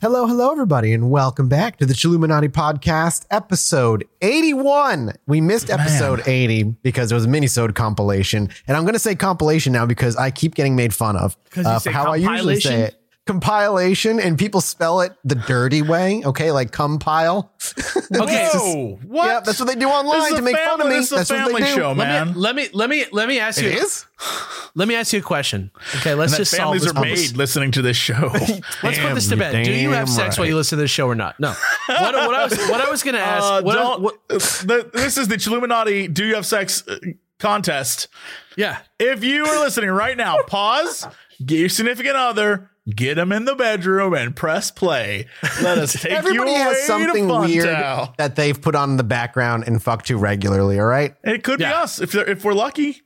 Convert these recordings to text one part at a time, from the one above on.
Hello, everybody, and welcome back to the Chilluminati podcast, episode 81. We missed episode 80 because it was a minisode compilation. And I'm going to say compilation now because I keep getting made fun of for how I usually say it. Compilation, and people spell it the dirty way, okay? Like compile. Okay. Whoa, what? Yeah, that's what they do online to make fun of me. This is a family show, man. Let me ask you. It is? Let me ask you a question. Okay, let's just solve this. Families are made listening to this show. Let's put this to bed. Do you have sex while you listen to this show or not? No. What I was going to ask. This is the Chilluminati Do You Have Sex contest. Yeah. If you are listening right now, pause, get your significant other, get them in the bedroom and press play. Let us take everybody you away has something weird town that they've put on in the background and fuck to regularly. All right, it could be us if we're lucky.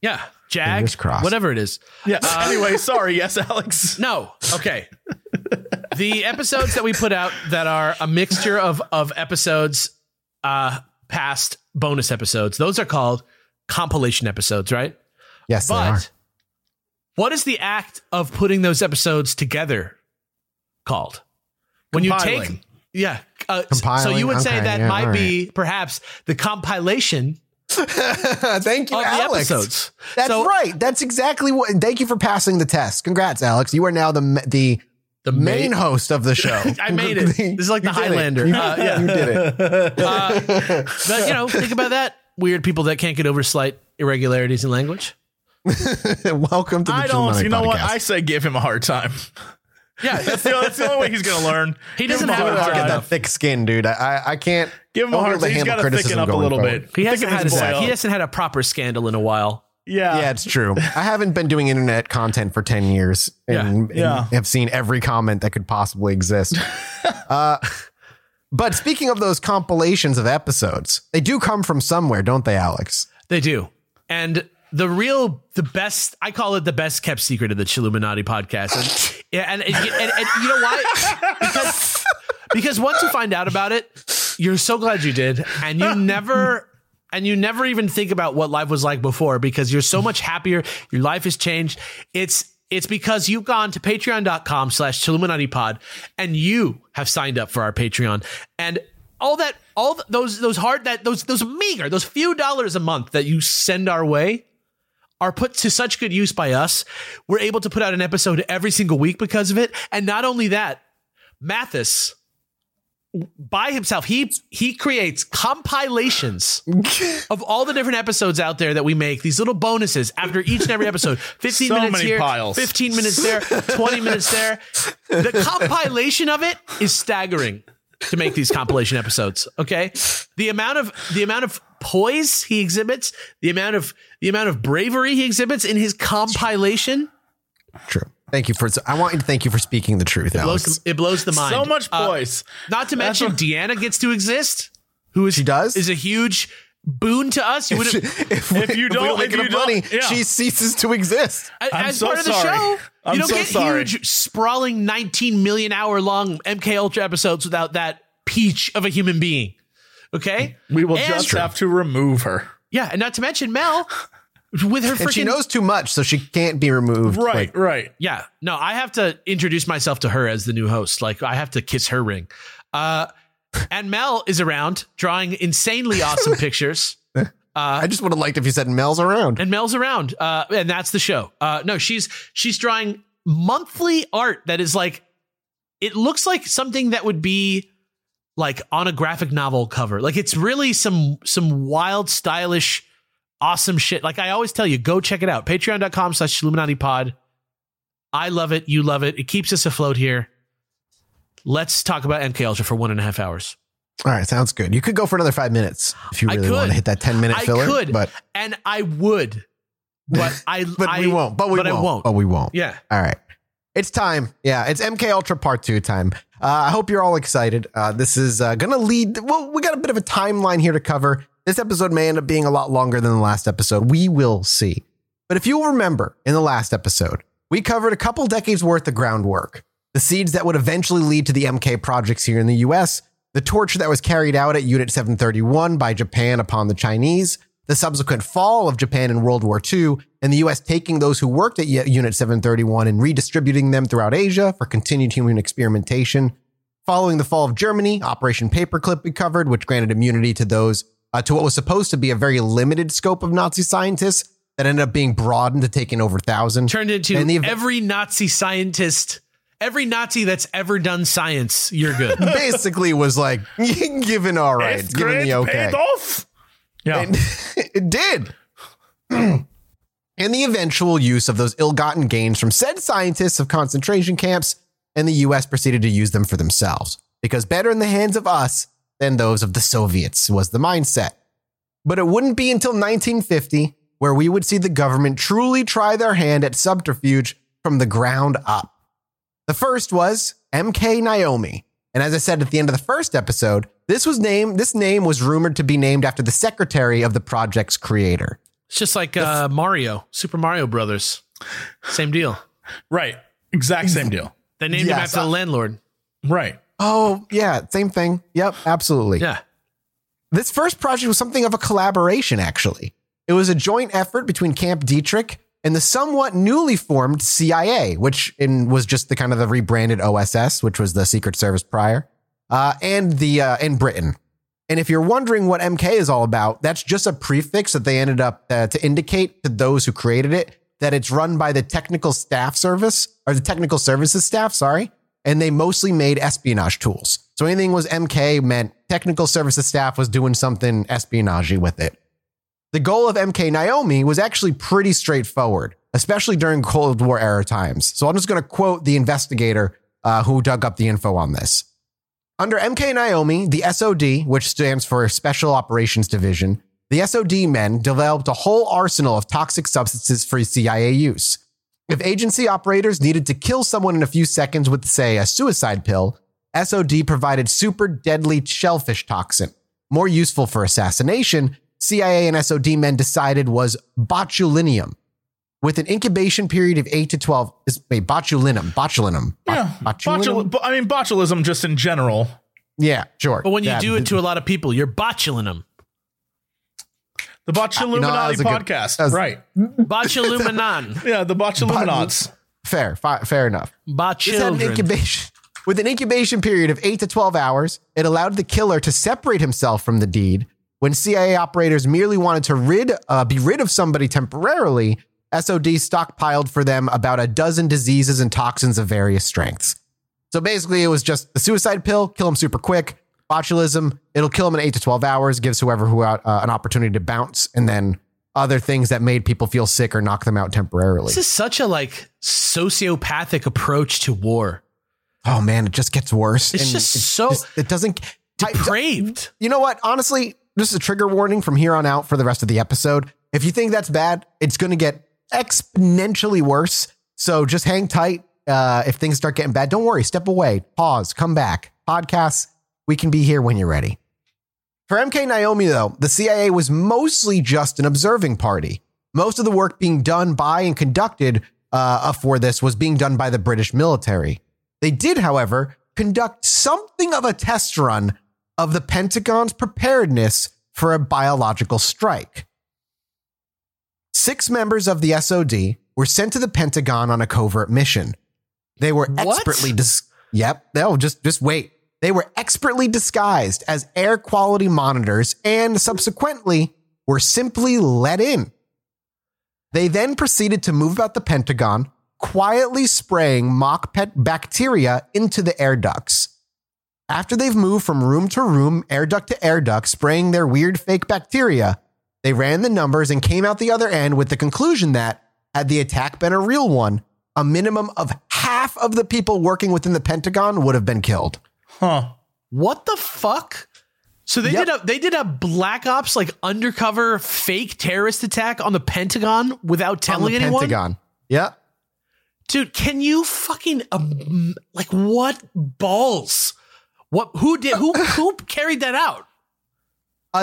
Yeah, Jag, whatever it is. Yeah. Anyway, sorry. Yes, Alex. No. Okay. The episodes that we put out that are a mixture of episodes, past bonus episodes. Those are called compilation episodes, right? Yes, but they are. What is the act of putting those episodes together called? When compiling. You take, so you would say that might be perhaps the compilation. Thank you, Alex. Episodes. That's right. That's exactly what. And thank you for passing the test. Congrats, Alex. You are now the main host of the show. I made it. This is like the Highlander. You did it. But think about that. Weird people that can't get over slight irregularities in language. Welcome to the Chilluminati podcast. What I say, give him a hard time. Yeah, that's the only way he's gonna learn. He doesn't have to get that thick skin, dude. I can't give him a hard time. He's got to thicken up a little bit. He hasn't had a proper scandal in a while. Yeah, it's true. I haven't been doing internet content for 10 years and have seen every comment that could possibly exist. But speaking of those compilations of episodes, they do come from somewhere, don't they, Alex? They do, and the best, I call it the best kept secret of the Chilluminati podcast. And you know why? Because once you find out about it, you're so glad you did. And you never even think about what life was like before because you're so much happier. Your life has changed. It's because you've gone to patreon.com/Chilluminati pod and you have signed up for our Patreon. And those few dollars a month that you send our way are put to such good use by us. We're able to put out an episode every single week because of it. And not only that, Mathis by himself, he creates compilations of all the different episodes out there that we make, these little bonuses after each and every episode. 15 minutes here, piles. 15 minutes there, 20 minutes there. The compilation of it is staggering to make these compilation episodes. Okay. The amount of poise he exhibits, the amount of bravery he exhibits in his compilation. True. Thank you for thank you for speaking the truth, Alex. It blows the mind. So much poise. Not to mention Deanna gets to exist, who is a huge boon to us. If you don't, she ceases to exist. As part of the show, you don't get huge sprawling 19 million hour long MKUltra episodes without that peach of a human being. Okay, we will have to remove her. Yeah, and not to mention Mel with her. And she knows too much, so she can't be removed. Right, like, right. Yeah, no, I have to introduce myself to her as the new host. Like I have to kiss her ring. And Mel is around drawing insanely awesome pictures. I just would have liked if you said Mel's around. And Mel's around. And that's the show. No, she's drawing monthly art that is like, it looks like something that would be like on a graphic novel cover. Like it's really some wild, stylish, awesome shit. Like I always tell you, go check it out. Patreon.com/Chilluminati pod. I love it. You love it. It keeps us afloat here. Let's talk about MKUltra for 1.5 hours. All right. Sounds good. You could go for another 5 minutes if you really want to hit that 10 minute filler. I would, but we won't. Yeah. All right. It's time. Yeah. It's MKUltra part 2 time. I hope you're all excited. This is going to lead. Well, we got a bit of a timeline here to cover. This episode may end up being a lot longer than the last episode. We will see. But if you'll remember, in the last episode, we covered a couple decades worth of groundwork. The seeds that would eventually lead to the MK projects here in the U.S., the torture that was carried out at Unit 731 by Japan upon the Chinese, the subsequent fall of Japan in World War II, and the U.S. taking those who worked at Unit 731 and redistributing them throughout Asia for continued human experimentation. Following the fall of Germany, Operation Paperclip we covered, which granted immunity to those to what was supposed to be a very limited scope of Nazi scientists that ended up being broadened to taking over 1,000. Turned into every Nazi scientist, every Nazi that's ever done science, you're good. Basically was like, given all right, given the okay. Paid off. Yeah, it did. And the eventual use of those ill-gotten gains from said scientists of concentration camps, and the U.S. proceeded to use them for themselves, because better in the hands of us than those of the Soviets was the mindset. But it wouldn't be until 1950 where we would see the government truly try their hand at subterfuge from the ground up. The first was MK Naomi. And as I said at the end of the first episode, this name was rumored to be named after the secretary of the project's creator. It's just like Mario, Super Mario Brothers. Same deal. Right. Exact same deal. They named him after the landlord. Right. Oh, yeah. Same thing. Yep. Absolutely. Yeah. This first project was something of a collaboration, actually. It was a joint effort between Camp Dietrich and the somewhat newly formed CIA, which was just the kind of the rebranded OSS, which was the Secret Service prior, and Britain. And if you're wondering what MK is all about, that's just a prefix that they ended up to indicate to those who created it that it's run by the Technical Services staff, sorry. And they mostly made espionage tools. So anything was MK meant Technical Services staff was doing something espionage-y with it. The goal of MK Naomi was actually pretty straightforward, especially during Cold War era times. So I'm just going to quote the investigator who dug up the info on this. Under MK Naomi, the SOD, which stands for Special Operations Division, the SOD men developed a whole arsenal of toxic substances for CIA use. If agency operators needed to kill someone in a few seconds with, say, a suicide pill, SOD provided super deadly shellfish toxin, more useful for assassination. CIA and SOD men decided was botulinum, with an incubation period of 8 to 12. Botulinum. Yeah, botulinum. Botulism just in general. Yeah, sure. But when you do it to a lot of people, you're botulinum. The Botuliminati podcast, right? Botuliminati. Yeah, the Botuliminati. Fair enough. Botulinum. With an incubation period of 8 to 12 hours, it allowed the killer to separate himself from the deed. When CIA operators merely wanted to be rid of somebody temporarily, SOD stockpiled for them about a dozen diseases and toxins of various strengths. So basically, it was just the suicide pill, kill him super quick, botulism, it'll kill him in 8 to 12 hours, gives whoever an opportunity to bounce, and then other things that made people feel sick or knock them out temporarily. This is such a sociopathic approach to war. Oh, man, it just gets worse. Depraved. You know what? Honestly, just a trigger warning from here on out for the rest of the episode. If you think that's bad, it's going to get exponentially worse. So just hang tight. If things start getting bad, don't worry. Step away. Pause. Come back. Podcasts. We can be here when you're ready. For MK Naomi, though, the CIA was mostly just an observing party. Most of the work being done by and conducted for this was being done by the British military. They did, however, conduct something of a test run of the Pentagon's preparedness for a biological strike. 6 members of the SOD were sent to the Pentagon on a covert mission. They were expertly They were expertly disguised as air quality monitors and subsequently were simply let in. They then proceeded to move about the Pentagon, quietly spraying mock bacteria into the air ducts. After they've moved from room to room, air duct to air duct, spraying their weird fake bacteria, they ran the numbers and came out the other end with the conclusion that, had the attack been a real one, a minimum of half of the people working within the Pentagon would have been killed. Huh. What the fuck? So they did a black ops, undercover fake terrorist attack on the Pentagon without telling anyone? On the Pentagon. Yeah. Dude, can you fucking, what balls? Who carried that out?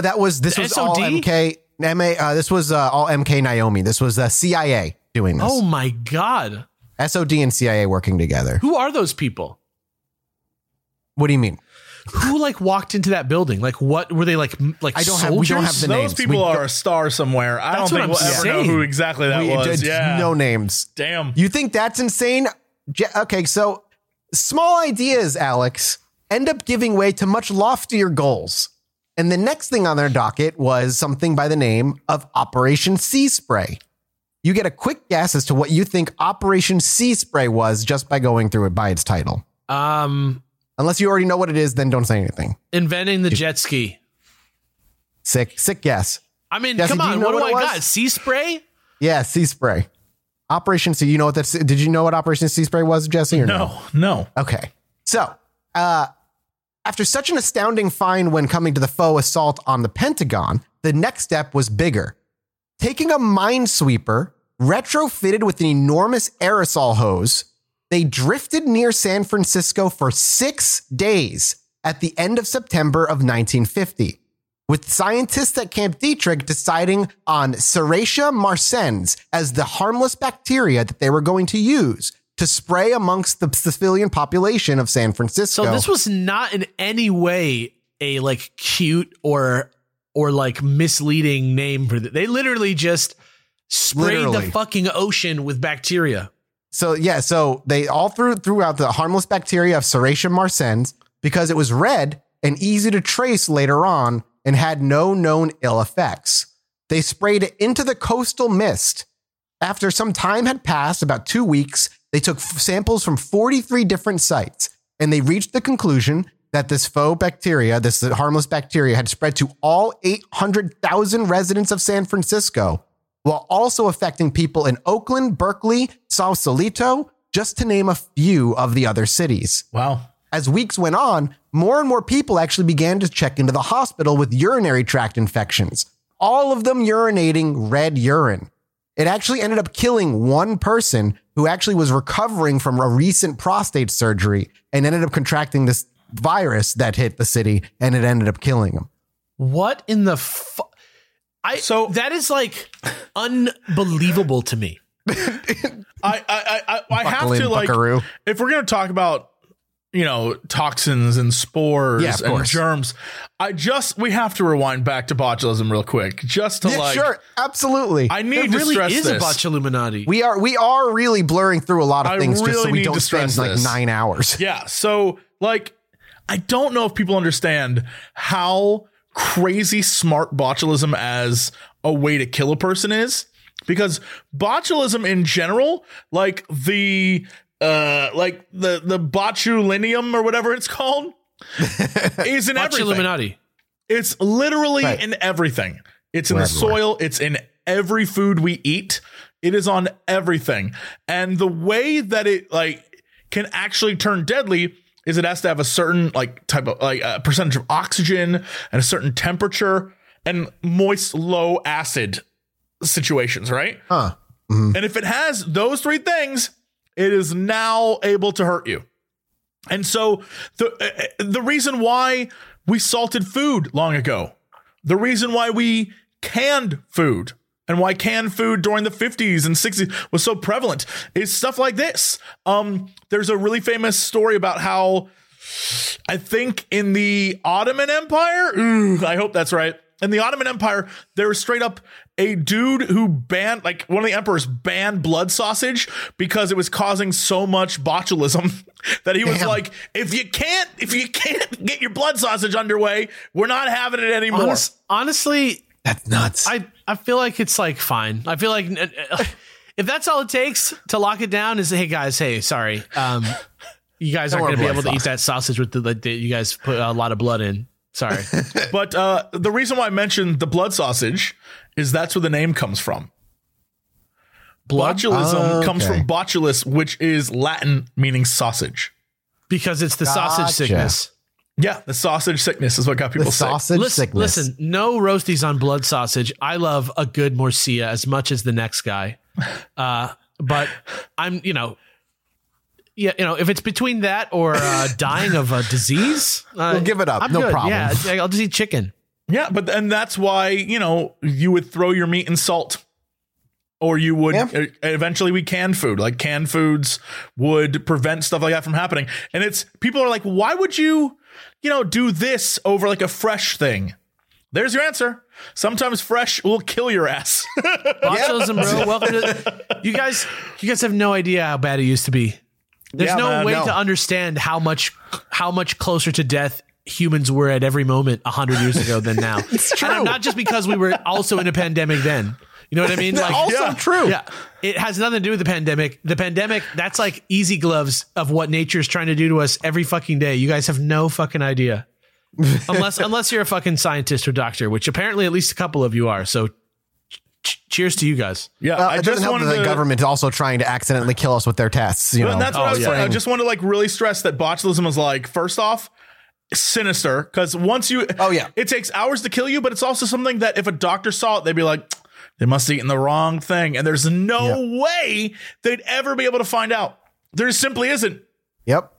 This was all MK. This was all MK Naomi. This was the CIA doing this. Oh my God. SOD and CIA working together. Who are those people? What do you mean? Who like walked into that building? Like what were they like I don't soldiers? Have we don't have the names. Those people are a star somewhere. I don't think we'll ever know who exactly that was. Yeah. No names. Damn. You think that's insane? Okay, so small ideas, Alex, end up giving way to much loftier goals. And the next thing on their docket was something by the name of Operation Sea Spray. You get a quick guess as to what you think Operation Sea Spray was just by going through it by its title. Unless you already know what it is, then don't say anything. Inventing the jet ski. Sick guess. I mean, Jesse, come on. What do I got? Sea Spray? Yeah, Sea Spray. Operation Sea. You know what that's? Did you know what Operation Sea Spray was, Jesse? Or no. Okay. So, after such an astounding find when coming to the faux assault on the Pentagon, the next step was bigger. Taking a minesweeper retrofitted with an enormous aerosol hose, they drifted near San Francisco for 6 days at the end of September of 1950, with scientists at Camp Dietrich deciding on Serratia marcescens as the harmless bacteria that they were going to use to spray amongst the civilian population of San Francisco. So this was not in any way a like cute or like misleading name for that. They literally just sprayed the fucking ocean with bacteria. So yeah, so they all threw out the harmless bacteria of Serratia marcescens because it was red and easy to trace later on and had no known ill effects. They sprayed it into the coastal mist. After some time had passed, about 2 weeks, they took samples from 43 different sites, and they reached the conclusion that this faux bacteria, this harmless bacteria, had spread to all 800,000 residents of San Francisco, while also affecting people in Oakland, Berkeley, Sausalito, just to name a few of the other cities. Wow. As weeks went on, more and more people actually began to check into the hospital with urinary tract infections, all of them urinating red urine. It actually ended up killing one person who actually was recovering from a recent prostate surgery and ended up contracting this virus that hit the city, and it ended up killing him. What in the fuck? So that is like unbelievable to me. I have to buckaroo. Like, if we're going to talk about, you know, toxins and spores and germs, we have to rewind back to botulism real quick, just to sure, absolutely. I need to really stress this. It really is a botulinum. We are really blurring through a lot of things just so we don't spend like 9 hours. Yeah. So like, I don't know if people understand how crazy smart botulism as a way to kill a person is, because botulism in general, like the botulinum or whatever it's called is in everything. It's literally in everything. It's in the soil. It's in every food we eat. It is on everything. And the way that it like can actually turn deadly is it has to have a certain like type of like percentage of oxygen and a certain temperature and moist, low acid situations. Right. Huh. Mm-hmm. And if it has those three things, it is now able to hurt you. And so the reason why we salted food long ago, the reason why we canned food and why canned food during the 50s and 60s was so prevalent is stuff like this. There's a really famous story about how I think in the Ottoman Empire, I hope that's right. In the Ottoman Empire, there was straight up a dude who banned, like one of the emperors banned blood sausage because it was causing so much botulism that he was like, if you can't get your blood sausage underway, we're not having it anymore. Honestly, that's nuts. I feel like it's like fine. I feel like if that's all it takes to lock it down is, hey guys, hey, sorry. You guys aren't going to be able to eat that sausage with the you guys put a lot of blood in. Sorry. But the reason why I mentioned the blood sausage is that's where the name comes from. Botulism comes from botulus, which is Latin meaning sausage. Because it's the sausage sickness. Yeah, the sausage sickness is what got people sick. Listen, no roasties on blood sausage. I love a good morcilla as much as the next guy. But I'm, if it's between that or dying of a disease, we'll give it up. No problem. Yeah, I'll just eat chicken. Yeah, but and that's why, you would throw your meat in salt. Or you would eventually we canned food, like canned foods would prevent stuff like that from happening. And it's people are like, why would you, you know, do this over like a fresh thing? There's your answer. Sometimes fresh will kill your ass. Botulism, bro. Welcome to you guys have no idea how bad it used to be. There's no way to understand how much closer to death humans were at every moment 100 years ago than now. It's true. And not just because we were also in a pandemic then. You know what I mean? Like, also true. Yeah, it has nothing to do with the pandemic. The pandemic, that's like easy gloves of what nature's trying to do to us every fucking day. You guys have no fucking idea. Unless you're a fucking scientist or doctor, which apparently at least a couple of you are. So cheers to you guys. Yeah, well, I just doesn't help that the government also trying to accidentally kill us with their tests. You know? And that's what I just want to like really stress that botulism is like, first off, sinister, because once you, it takes hours to kill you, but it's also something that if a doctor saw it, they'd be like, they must have eaten the wrong thing. And there's no way they'd ever be able to find out. There simply isn't. Yep.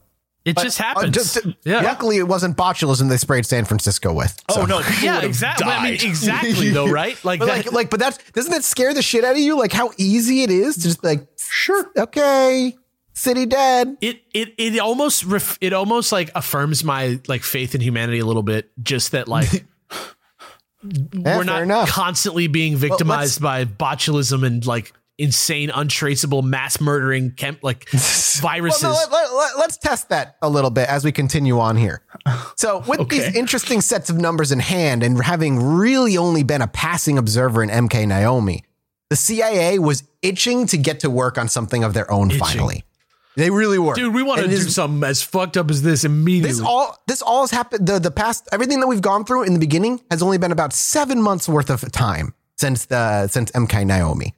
It just happens. Luckily, it wasn't botulism they sprayed San Francisco with. So. Oh, no. Yeah, exactly. I mean, exactly, though, right? Like, but, that, but that's, doesn't that scare the shit out of you? Like, how easy it is to just be like, sure, okay, city dead. It almost like affirms my like faith in humanity a little bit, just that like. We're not constantly being victimized by botulism and like insane, untraceable, mass murdering viruses. Let's test that a little bit as we continue on here. So with these interesting sets of numbers in hand and having really only been a passing observer in MK Naomi, the CIA was itching to get to work on something of their own finally. They really were. Dude, we want to do something as fucked up as this immediately. This all has happened. The past, everything that we've gone through in the beginning has only been about 7 months worth of time since MK Naomi.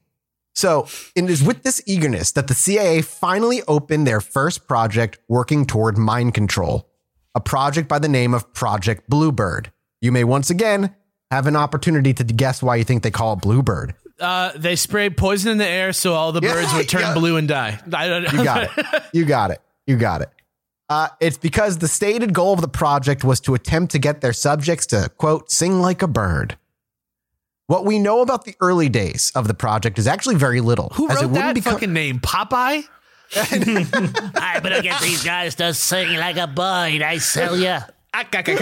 So it is with this eagerness that the CIA finally opened their first project working toward mind control, a project by the name of Project Bluebird. You may once again have an opportunity to guess why you think they call it Bluebird. They sprayed poison in the air so all the birds would turn blue and die. I don't know. You got it. It's because the stated goal of the project was to attempt to get their subjects to, quote, sing like a bird. What we know about the early days of the project is actually very little. Who wrote that fucking name? Popeye? I better get these guys to sing like a bird, I tell ya. Okay. Is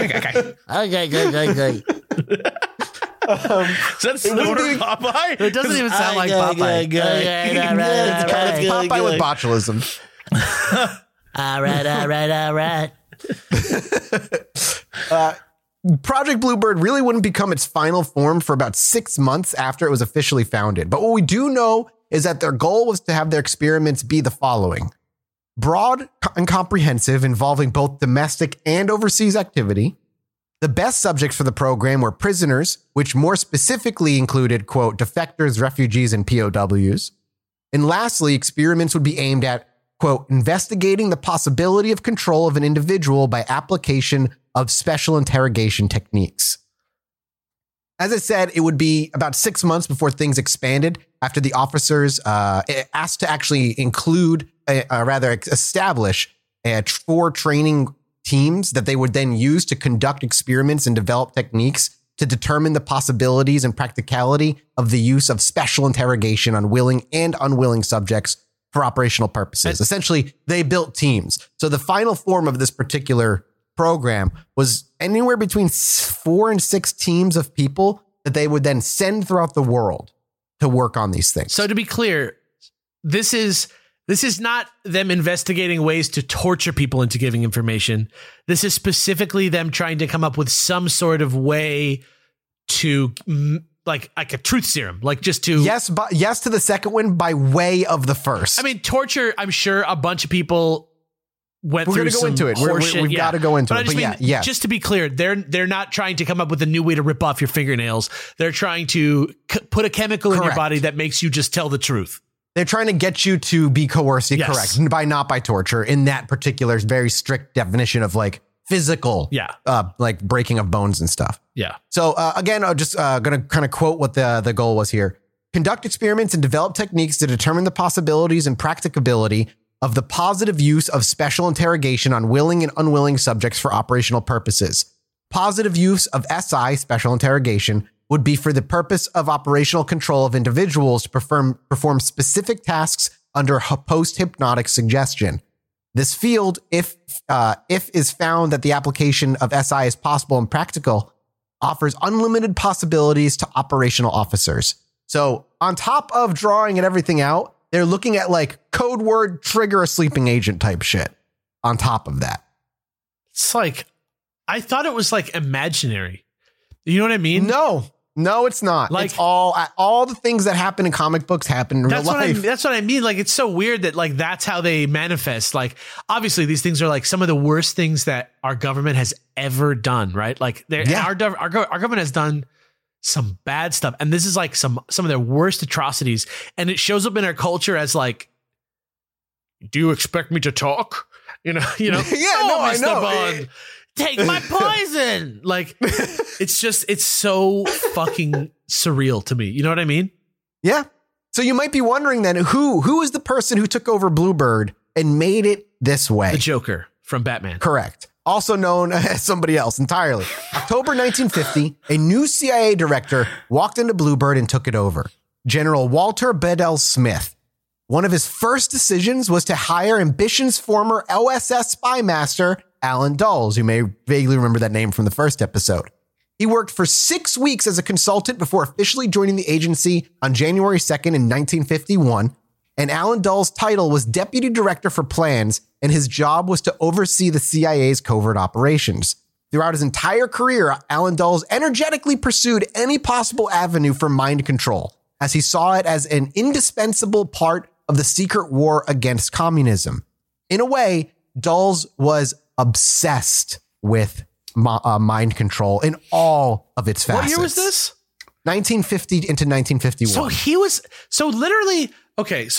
that Popeye? It doesn't even sound like Popeye. It's Popeye with botulism. All right. Project Bluebird really wouldn't become its final form for about 6 months after it was officially founded. But what we do know is that their goal was to have their experiments be the following: broad and comprehensive, involving both domestic and overseas activity. The best subjects for the program were prisoners, which more specifically included, quote, defectors, refugees, and POWs. And lastly, experiments would be aimed at, quote, investigating the possibility of control of an individual by application of special interrogation techniques. As I said, it would be about 6 months before things expanded after the officers asked to actually establish four training teams that they would then use to conduct experiments and develop techniques to determine the possibilities and practicality of the use of special interrogation on willing and unwilling subjects for operational purposes. Essentially, they built teams. So the final form of this particular program was anywhere between 4 and 6 teams of people that they would then send throughout the world to work on these things. So to be clear, this is not them investigating ways to torture people into giving information. This is specifically them trying to come up with some sort of way to like a truth serum, like just to. Yes, to the second one by way of the first. I mean, torture. I'm sure a bunch of people went through some horseshit. We're going to go into it. We've got to go into it. But just to be clear, they're not trying to come up with a new way to rip off your fingernails. They're trying to put a chemical in your body that makes you just tell the truth. They're trying to get you to be coercive, correct, by torture in that particular very strict definition of like physical, like breaking of bones and stuff. Yeah. So again, I'm just going to kind of quote what the goal was here. Conduct experiments and develop techniques to determine the possibilities and practicability of the positive use of special interrogation on willing and unwilling subjects for operational purposes. Positive use of SI, special interrogation, would be for the purpose of operational control of individuals to perform specific tasks under post-hypnotic suggestion. This field, if is found that the application of SI is possible and practical, offers unlimited possibilities to operational officers. So on top of drawing and everything out, they're looking at like code word trigger a sleeping agent type shit on top of that. It's like, I thought it was like imaginary. You know what I mean? No, it's not. Like, it's all the things that happen in comic books happen in real life. That's what I mean. Like, it's so weird that like that's how they manifest. Like, obviously, these things are like some of the worst things that our government has ever done. Right? Like, our government has done some bad stuff, and this is like some of their worst atrocities, and it shows up in our culture as like, do you expect me to talk? You know. I know. Bond. Take my poison. Like, it's so fucking surreal to me. You know what I mean? Yeah. So you might be wondering then who is the person who took over Bluebird and made it this way? The Joker from Batman. Correct. Also known as somebody else entirely. October 1950, a new CIA director walked into Bluebird and took it over. General Walter Bedell Smith. One of his first decisions was to hire Ambition's former OSS spy master, Allen Dulles. You may vaguely remember that name from the first episode. He worked for 6 weeks as a consultant before officially joining the agency on January 2nd in 1951, and Allen Dulles' title was Deputy Director for Plans, and his job was to oversee the CIA's covert operations. Throughout his entire career, Allen Dulles energetically pursued any possible avenue for mind control, as he saw it as an indispensable part of the secret war against communism. In a way, Dulles was obsessed with mind control in all of its facets. What year was this? 1950 into 1951. So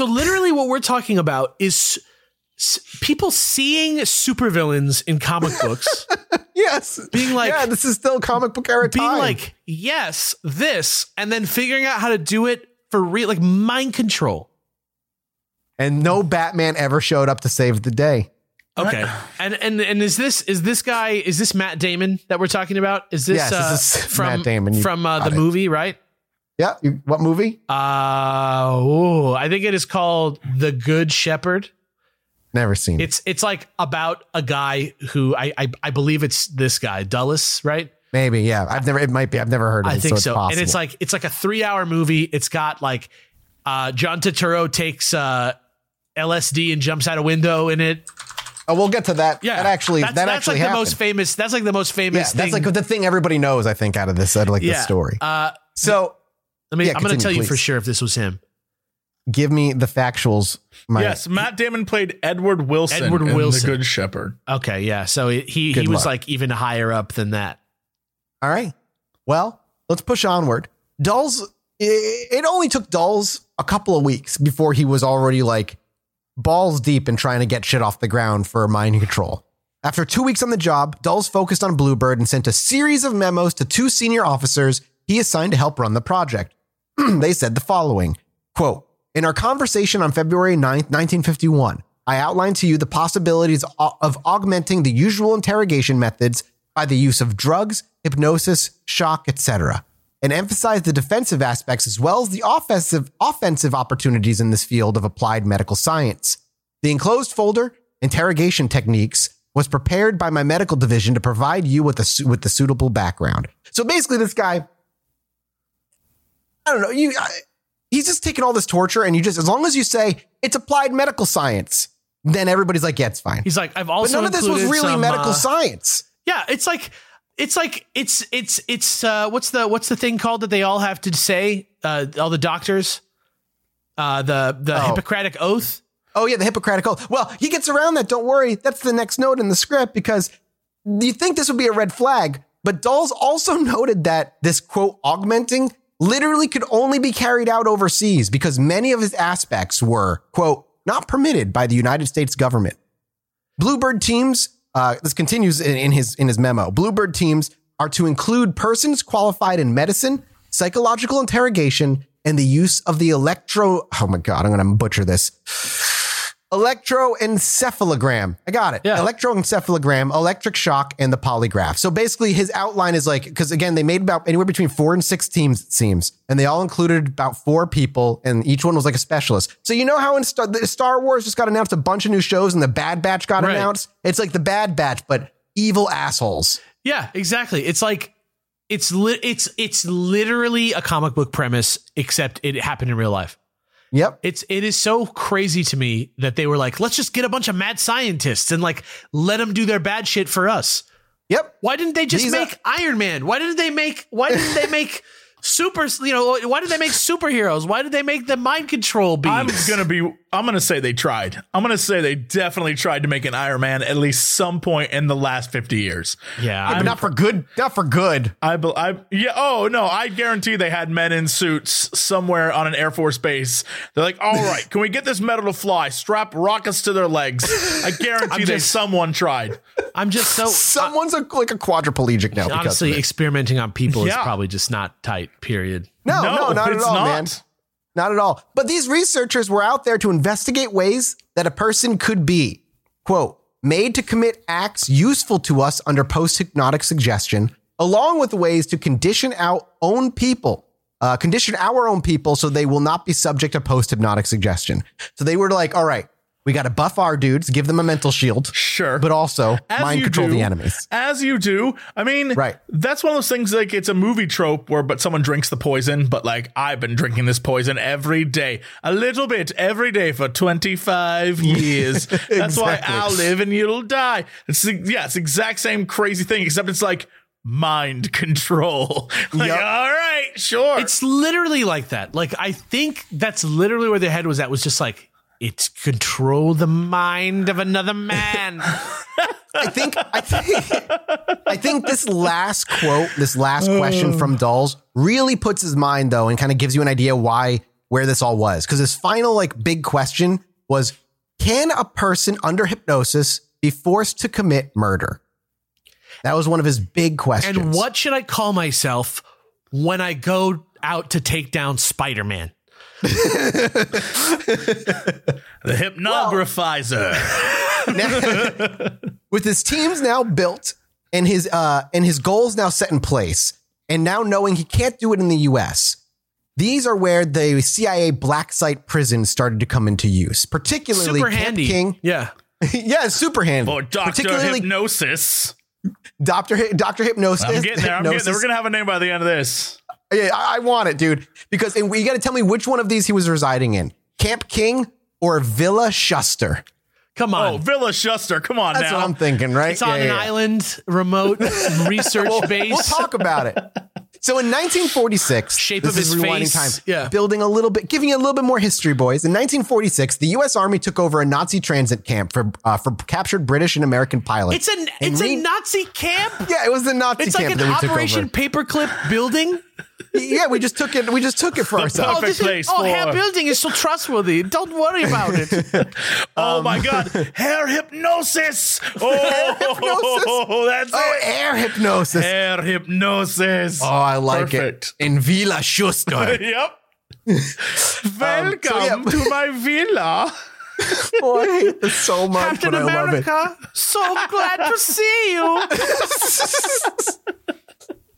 literally what we're talking about is people seeing supervillains in comic books. Yes. Being like, yeah, this is still comic book era time. Being like, yes, this, and then figuring out how to do it for real, like mind control. And no Batman ever showed up to save the day. Okay. And is this Matt Damon that we're talking about? Is this Matt Damon from the movie, right? Yeah. What movie? I think it is called The Good Shepherd. Never seen it. It's like about a guy who I believe it's this guy, Dulles, right? Maybe. Yeah. I've never heard of it. I think so. It's possible. And it's like a 3-hour movie. It's got like, John Turturro takes, LSD and jumps out a window in it. Oh, we'll get to that. Yeah, that actually happened. That's like the most famous thing. That's like the thing everybody knows, I think, out of this, this story. I'm going to tell you for sure if this was him. Give me the factuals. Matt Damon played Edward Wilson in The Good Shepherd. Okay, yeah. So he was like even higher up than that. All right. Well, let's push onward. Dulles. It only took Dulles a couple of weeks before he was already like balls deep in trying to get shit off the ground for mind control. After 2 weeks on the job, Dulles focused on Bluebird and sent a series of memos to 2 senior officers he assigned to help run the project. They said the following, quote, "In our conversation on February 9th, 1951, I outlined to you the possibilities of augmenting the usual interrogation methods by the use of drugs, hypnosis, shock, etc., and emphasize the defensive aspects as well as the offensive opportunities in this field of applied medical science. The enclosed folder, Interrogation Techniques, was prepared by my medical division to provide you with the suitable background." So basically this guy, I don't know, he's just taking all this torture, and you just, as long as you say it's applied medical science, then everybody's like, yeah, it's fine. He's like, I've also included some... But none of this was really medical science. Yeah, it's like... What's the thing called that they all have to say? All the doctors, the Hippocratic Oath. Oh yeah, the Hippocratic Oath. Well, he gets around that. Don't worry, that's the next note in the script, because you think this would be a red flag, but Dulles also noted that this quote augmenting literally could only be carried out overseas because many of his aspects were quote not permitted by the United States government. Bluebird teams. This continues in his memo. Bluebird teams are to include persons qualified in medicine, psychological interrogation, and the use of the electro... Oh, my God, I'm going to butcher this. electroencephalogram. I got it. Yeah. Electroencephalogram, electric shock, and the polygraph. So basically his outline is like, because again, they made about anywhere between 4 and 6 teams, it seems. And they all included about 4 people, and each one was like a specialist. So you know how in Star Wars just got announced a bunch of new shows and the Bad Batch got announced? It's like the Bad Batch, but evil assholes. Yeah, exactly. It's like, it's literally a comic book premise, except it happened in real life. Yep. It is so crazy to me that they were like, let's just get a bunch of mad scientists and like, let them do their bad shit for us. Yep. Why didn't they just make Iron Man? Why didn't they make super, you know, why did they make superheroes? Why did they make the mind control beings? I'm going to say they tried. I'm going to say they definitely tried to make an Iron Man at least some point in the last 50 years. Yeah. But not for good. Not for good. Yeah. Oh no. I guarantee they had men in suits somewhere on an Air Force base. They're like, all right, can we get this metal to fly? Strap rockets to their legs. I guarantee that someone tried. I'm just so someone's like a quadriplegic now. Honestly, experimenting on people is probably just not tight. Period. No, not at all, man. Not at all. But these researchers were out there to investigate ways that a person could be, quote, made to commit acts useful to us under post-hypnotic suggestion, along with ways to condition our own people so they will not be subject to post-hypnotic suggestion. So they were like, all right, we got to buff our dudes, give them a mental shield. Sure. But also mind control the enemies. As you do. I mean, right. That's one of those things, like it's a movie trope but someone drinks the poison. But like, I've been drinking this poison every day, a little bit every day for 25 years. That's exactly. Why I'll live and you'll die. It's the exact same crazy thing, except it's like mind control. Like, yep. All right, sure. It's literally like that. Like, I think that's literally where their head was at, was just like, it's control the mind of another man. I think this last question from Dulles really puts his mind though, and kind of gives you an idea where this all was. Cause his final like big question was, can a person under hypnosis be forced to commit murder? That was one of his big questions. And what should I call myself when I go out to take down Spider-Man? The hypnographizer. Well, now, with his teams now built and his goals now set in place, and now knowing he can't do it in the US, these are where the CIA black site prison started to come into use, particularly super handy. Camp King. Yeah. Yeah, super handy. Or Dr. Hypnosis. Dr. Hypnosis. I'm getting there. We're going to have a name by the end of this. Yeah, I want it, dude, because you got to tell me which one of these he was residing in, Camp King or Villa Schuster. Come on. Oh, Villa Schuster. Come on. That's now. That's what I'm thinking, right? It's on an island, remote research base. We'll talk about it. So in 1946, shape of his face, building a little bit, giving you a little bit more history, boys. In 1946, the U.S. Army took over a Nazi transit camp for captured British and American pilots. It's a Nazi camp. Yeah, it was a Nazi camp. It's like an Operation Paperclip building. Yeah, we just took it. We just took it for ourselves. Hair building is so trustworthy. Don't worry about it. Oh my God, hair hypnosis. Oh, that's it. Hair hypnosis. Hair hypnosis. Oh, I like it. In Villa Schuster. Yep. Welcome to my villa. Oh, I hate this so much, Captain America, I love it. So glad to see you.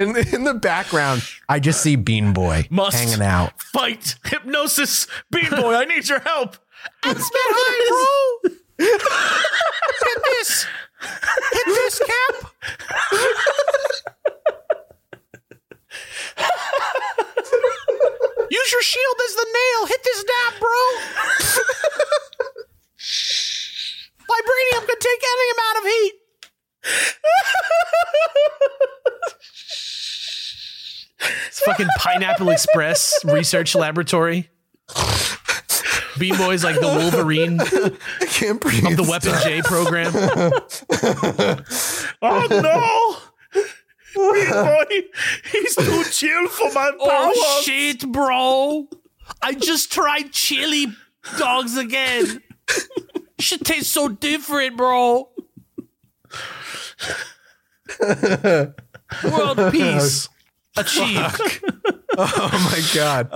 In the background, I just see Bean Boy hanging out. Fight hypnosis, Bean Boy. I need your help. I'm spit high, bro. Hit this cap. Use your shield as the nail. Hit this dab, bro. Vibranium can take any amount of heat. It's fucking Pineapple Express research laboratory. Bean Boy's like the Wolverine of the Weapon J program. Oh no, Bean Boy, he's too chill for my powers. Oh shit, bro! I just tried chili dogs again. Shit tastes so different, bro. World peace achieved. Oh my God.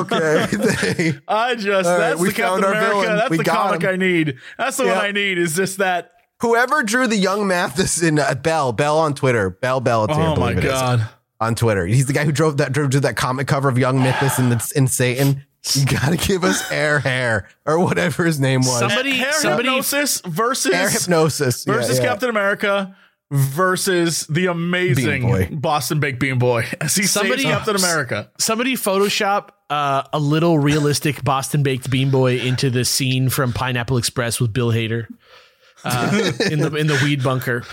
Okay. That's the Captain America. That's the comic I need. That's the one I need. Is just that. Whoever drew the young Mathis in Bell on Twitter. Bell Bellatier. Oh my God. On Twitter. He's the guy who drew that comic cover of Young Mathis and Satan. You gotta give us air hair or whatever his name was. Somebody hypnosis versus air hypnosis versus Captain America versus the amazing Boston Baked Bean Boy. As he saves Captain America. Somebody Photoshop a little realistic Boston Baked Bean Boy into the scene from Pineapple Express with Bill Hader in the weed bunker.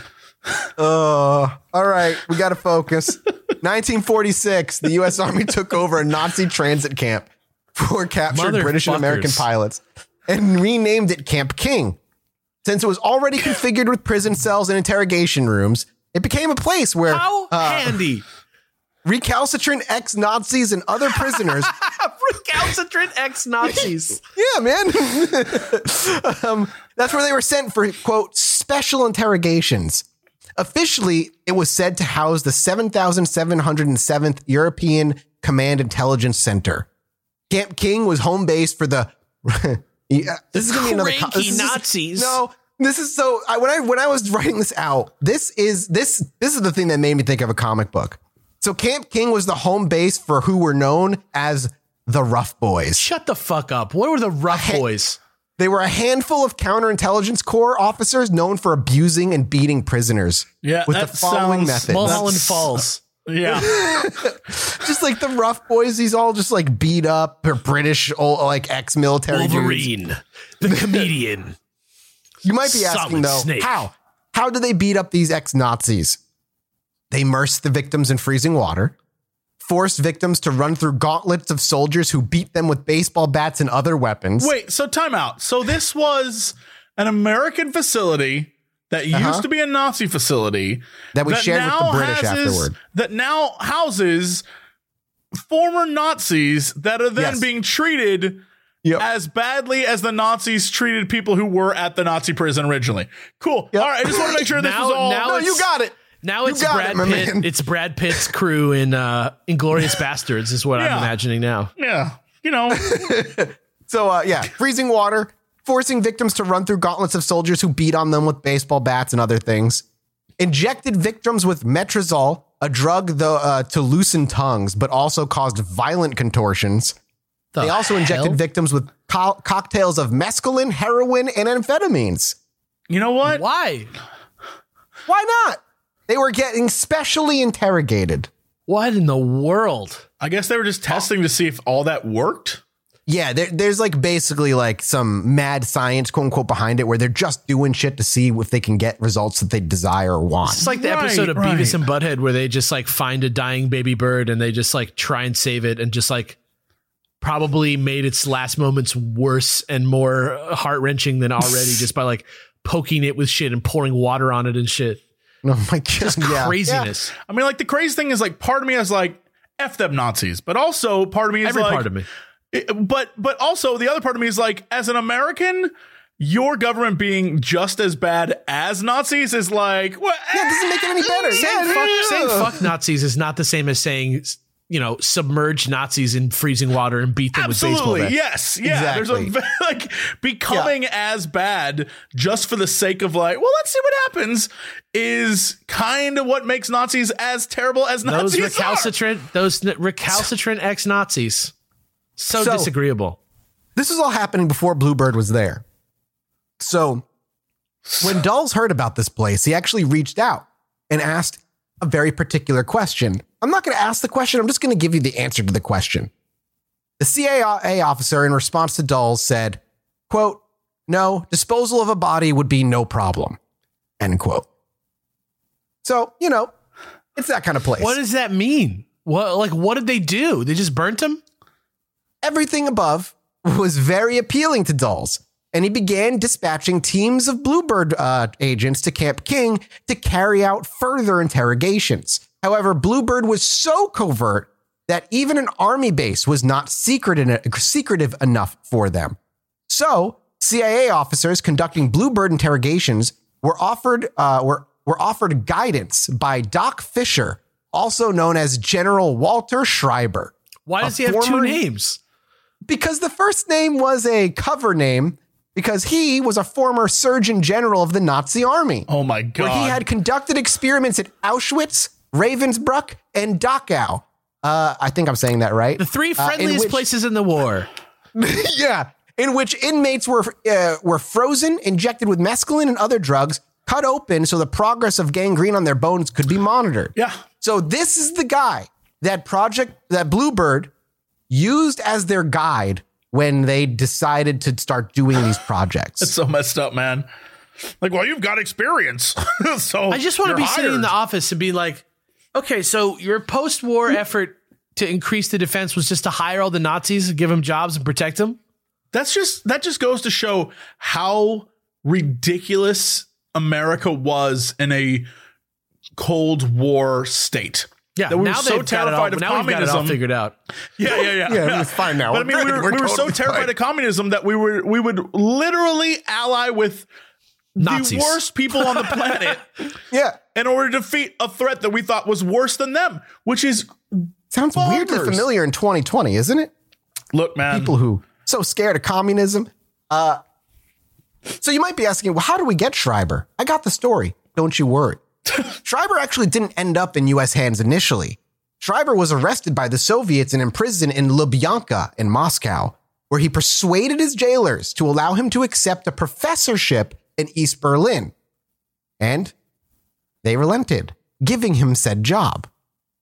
All right, we got to focus. 1946, the U.S. Army took over a Nazi transit camp for captured British and American pilots and renamed it Camp King. Since it was already configured with prison cells and interrogation rooms, it became a place where handy recalcitrant ex-Nazis and other prisoners recalcitrant ex-Nazis. Yeah, man. That's where they were sent for, quote, special interrogations. Officially, it was said to house the 7,707th European Command Intelligence Center. Camp King was home base for the this is gonna be another Nazis. When I was writing this out, this is the thing that made me think of a comic book. So Camp King was the home base for who were known as the Rough Boys. Shut the fuck up. What were the Rough Boys? They were a handful of counterintelligence corps officers known for abusing and beating prisoners. Yeah, with the following methods. Mulholland Falls. Yeah. Just like the Rough Boys, he's all just like beat up or British like ex-military Wolverine, dudes. The comedian. You might be asking Snake. How do they beat up these ex-Nazis? They immersed the victims in freezing water, forced victims to run through gauntlets of soldiers who beat them with baseball bats and other weapons. Wait, so time out. So this was an American facility that used to be a Nazi facility that shared with the British afterward. That now houses former Nazis that are then being treated as badly as the Nazis treated people who were at the Nazi prison originally. Cool. Yep. All right. I just want to make sure this is all. No, you got it. Now it's It's Brad Pitt's crew in Inglourious Bastards is what I'm imagining now. Yeah. You know. So, freezing water, forcing victims to run through gauntlets of soldiers who beat on them with baseball bats and other things. Injected victims with metrazol, a drug to loosen tongues, but also caused violent contortions. They also injected victims with cocktails of mescaline, heroin, and amphetamines. You know what? Why not? They were getting specially interrogated. What in the world? I guess they were just testing to see if all that worked. Yeah, there's like basically like some mad science, quote unquote, behind it where they're just doing shit to see if they can get results that they desire or want. It's like the episode of Beavis and Butthead where they just like find a dying baby bird and they just like try and save it and just like probably made its last moments worse and more heart-wrenching than already just by like poking it with shit and pouring water on it and shit. Oh my God. Just craziness. Yeah. I mean, like the crazy thing is like part of me is like F them Nazis, but also part of me is part of me. But also the other part of me is like, as an American, your government being just as bad as Nazis is like, well, it doesn't make it any better. Saying fuck Nazis is not the same as saying, you know, submerge Nazis in freezing water and beat them with baseball bats. Yes. Yeah. Exactly. There's becoming as bad just for the sake of like, well, let's see what happens is kind of what makes Nazis as terrible as Nazis Those recalcitrant ex-Nazis. So disagreeable. This is all happening before Bluebird was there. So when Dulles heard about this place, he actually reached out and asked a very particular question. I'm not going to ask the question. I'm just going to give you the answer to the question. The CIA officer, in response to Dulles, said, quote, "No, disposal of a body would be no problem," end quote. So, you know, it's that kind of place. What does that mean? What did they do? They just burnt him? Everything above was very appealing to Dulles, and he began dispatching teams of Bluebird agents to Camp King to carry out further interrogations. However, Bluebird was so covert that even an army base was not secretive enough for them. So, CIA officers conducting Bluebird interrogations were offered guidance by Doc Fisher, also known as General Walter Schreiber. Why does he have two names? Because the first name was a cover name, because he was a former Surgeon General of the Nazi Army. Oh, my God. Where he had conducted experiments at Auschwitz, Ravensbruck, and Dachau. I think I'm saying that right. The three friendliest places in the war. Yeah. In which inmates were frozen, injected with mescaline and other drugs, cut open so the progress of gangrene on their bones could be monitored. Yeah. So this is the guy that Bluebird used as their guide when they decided to start doing these projects. It's so messed up, man. Like, well, you've got experience. So I just want to be hired. Sitting in the office and be like, okay, so your post-war effort to increase the defense was just to hire all the Nazis, give them jobs and protect them. That just goes to show how ridiculous America was in a Cold War state. Yeah, that we were so terrified of communism. Now we've got it all figured out. Yeah. It's fine now. But I mean, we were so terrified of communism that we would literally ally with Nazis. The worst people on the planet. Yeah. In order to defeat a threat that we thought was worse than them, which is sounds bonkers. Weirdly familiar in 2020, isn't it? Look, man, people who so scared of communism. So you might be asking, well, how do we get Schreiber? I got the story. Don't you worry. Schreiber actually didn't end up in U.S. hands initially. Schreiber was arrested by the Soviets and imprisoned in Lubyanka in Moscow, where he persuaded his jailers to allow him to accept a professorship in East Berlin. And they relented, giving him said job.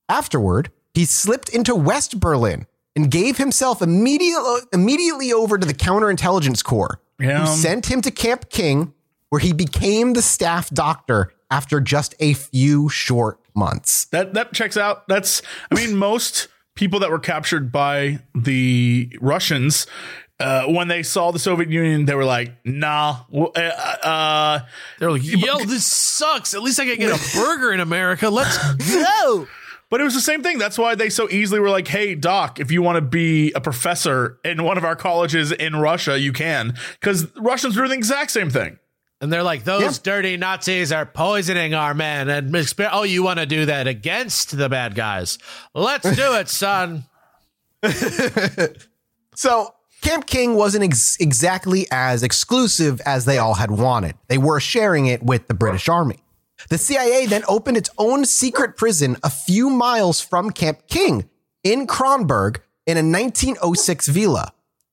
Afterward, he slipped into West Berlin and gave himself immediately over to the Counterintelligence Corps, who sent him to Camp King, where he became the staff doctor after just a few short months. That checks out. Most people that were captured by the Russians, when they saw the Soviet Union, they were like, nah. They were like, yo, this sucks. At least I can get a burger in America. Let's go. But it was the same thing. That's why they so easily were like, hey, doc, if you want to be a professor in one of our colleges in Russia, you can. Because Russians were the exact same thing. And they're like, those dirty Nazis are poisoning our men. And you want to do that against the bad guys. Let's do it, son. So Camp King wasn't exactly as exclusive as they all had wanted. They were sharing it with the British Army. The CIA then opened its own secret prison a few miles from Camp King in Kronberg in a 1906 villa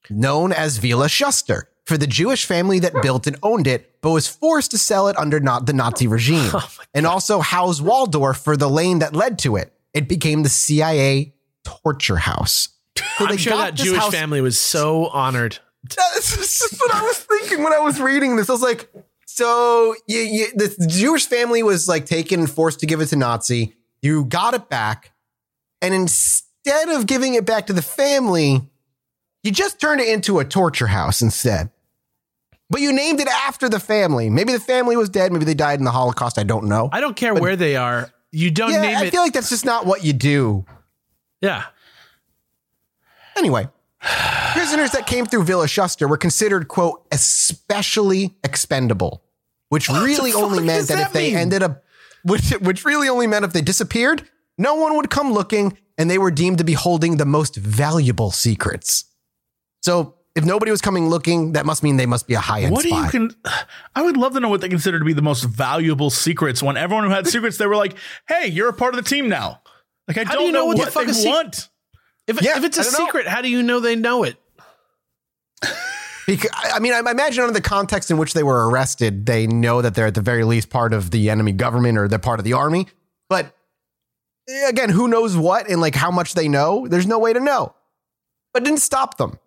known as Villa Schuster, for the Jewish family that built and owned it, but was forced to sell it under the Nazi regime, and also house Waldorf for the lane that led to it. It became the CIA torture house. So I'm sure that Jewish family was so honored. That's just what I was thinking when I was reading this. I was like, so the Jewish family was like taken and forced to give it to Nazi. You got it back. And instead of giving it back to the family, you just turned it into a torture house instead. But you named it after the family. Maybe the family was dead. Maybe they died in the Holocaust. I don't know. I don't care where they are. You don't name it. I feel like that's just not what you do. Yeah. Anyway, prisoners that came through Villa Schuster were considered, quote, especially expendable, which really only meant that if they ended up, which really only meant if they disappeared, no one would come looking, and they were deemed to be holding the most valuable secrets. So if nobody was coming looking, that must mean they must be a high-end spy. I would love to know what they consider to be the most valuable secrets. When everyone who had secrets, they were like, hey, you're a part of the team now. Like, I don't know what the fuck they want. If it's a secret, how do you know they know it? Because, I mean, I imagine under the context in which they were arrested, they know that they're at the very least part of the enemy government or they're part of the army. But again, who knows what and like how much they know? There's no way to know. But it didn't stop them.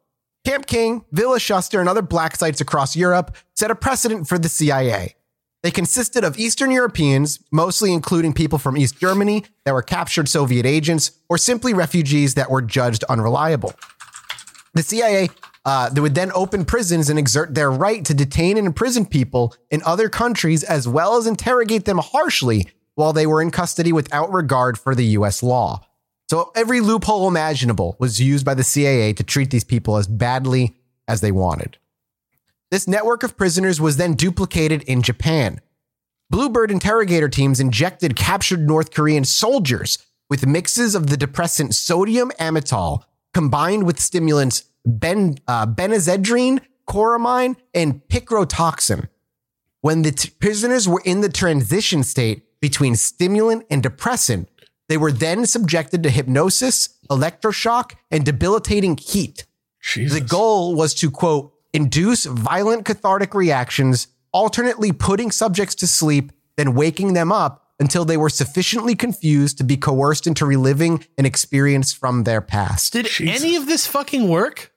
Camp King, Villa Schuster, and other black sites across Europe set a precedent for the CIA. They consisted of Eastern Europeans, mostly including people from East Germany that were captured Soviet agents or simply refugees that were judged unreliable. The CIA they would then open prisons and exert their right to detain and imprison people in other countries, as well as interrogate them harshly while they were in custody without regard for the U.S. law. So every loophole imaginable was used by the CIA to treat these people as badly as they wanted. This network of prisoners was then duplicated in Japan. Bluebird interrogator teams injected captured North Korean soldiers with mixes of the depressant sodium amytal combined with stimulants benazedrine, coramine, and picrotoxin. When the prisoners were in the transition state between stimulant and depressant, they were then subjected to hypnosis, electroshock, and debilitating heat. Jesus. The goal was to, quote, induce violent cathartic reactions, alternately putting subjects to sleep, then waking them up until they were sufficiently confused to be coerced into reliving an experience from their past. Did Jesus. Any of this fucking work?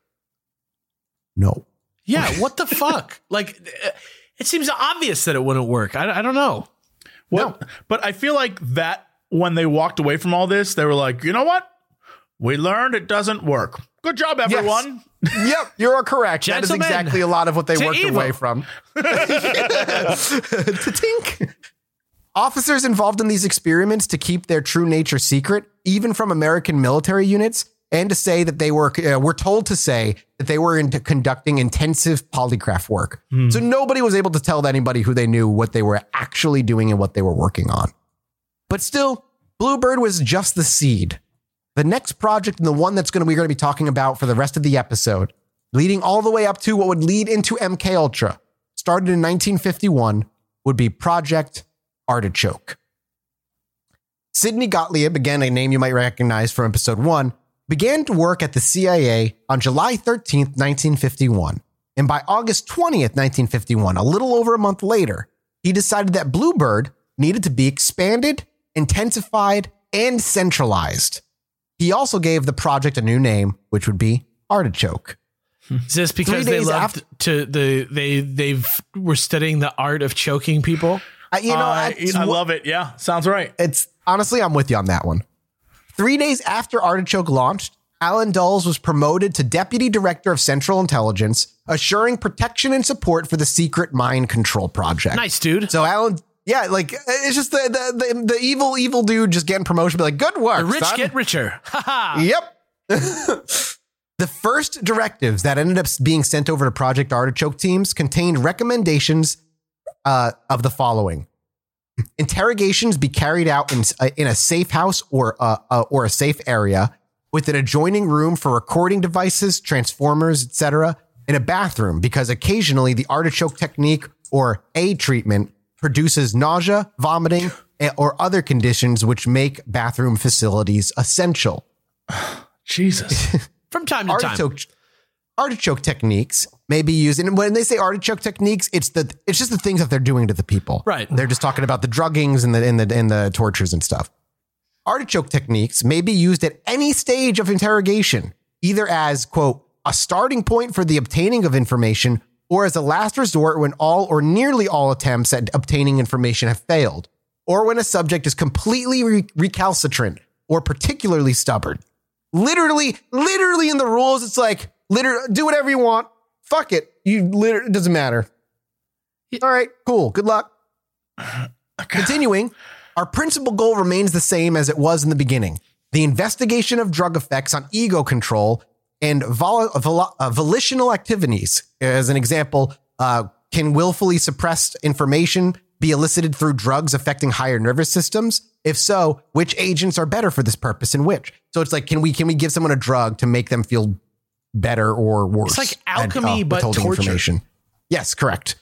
No. Yeah, what the fuck? Like, it seems obvious that it wouldn't work. I don't know. Well, no. But I feel like that when they walked away from all this, they were like, you know what? We learned it doesn't work. Good job, everyone. Yes. Yep, you're correct. Gentlemen, that is exactly a lot of what they worked evil. Away from. Tink. Officers involved in these experiments to keep their true nature secret, even from American military units, and to say that they were told to say that they were into conducting intensive polygraph work. Mm. So nobody was able to tell anybody who they knew what they were actually doing and what they were working on. But still, Bluebird was just the seed. The next project, and the one that's we're going to be talking about for the rest of the episode, leading all the way up to what would lead into MKUltra, started in 1951, would be Project Artichoke. Sidney Gottlieb, again, a name you might recognize from episode 1, began to work at the CIA on July 13th, 1951. And by August 20th, 1951, a little over a month later, he decided that Bluebird needed to be expanded, intensified, and centralized. He also gave the project a new name, which would be Artichoke. Is this because they were studying the art of choking people? I love it. Yeah, sounds right. It's honestly, I'm with you on that one. 3 days after Artichoke launched, Allen Dulles was promoted to Deputy Director of Central Intelligence, assuring protection and support for the secret mind control project. Nice, dude. So Allen. Yeah, like, it's just the evil dude just getting promotion, be like, good work, the rich son. Get richer. Yep. The first directives that ended up being sent over to Project Artichoke teams contained recommendations of the following. Interrogations be carried out in a safe house or a safe area with an adjoining room for recording devices, transformers, etc., in a bathroom, because occasionally the Artichoke technique or a treatment produces nausea, vomiting, or other conditions which make bathroom facilities essential. Jesus. From time to time. Artichoke techniques may be used. And when they say artichoke techniques, it's just the things that they're doing to the people. Right. They're just talking about the druggings and the tortures and stuff. Artichoke techniques may be used at any stage of interrogation, either as, quote, a starting point for the obtaining of information, or as a last resort when all or nearly all attempts at obtaining information have failed, or when a subject is completely recalcitrant or particularly stubborn. Literally in the rules, it's like, do whatever you want. Fuck it. It doesn't matter. All right, cool. Good luck. Continuing, our principal goal remains the same as it was in the beginning. The investigation of drug effects on ego control and volitional activities. As an example, can willfully suppressed information be elicited through drugs affecting higher nervous systems? If so, which agents are better for this purpose and which? So it's like, can we give someone a drug to make them feel better or worse? It's like alchemy, but torture. Information. Yes, correct.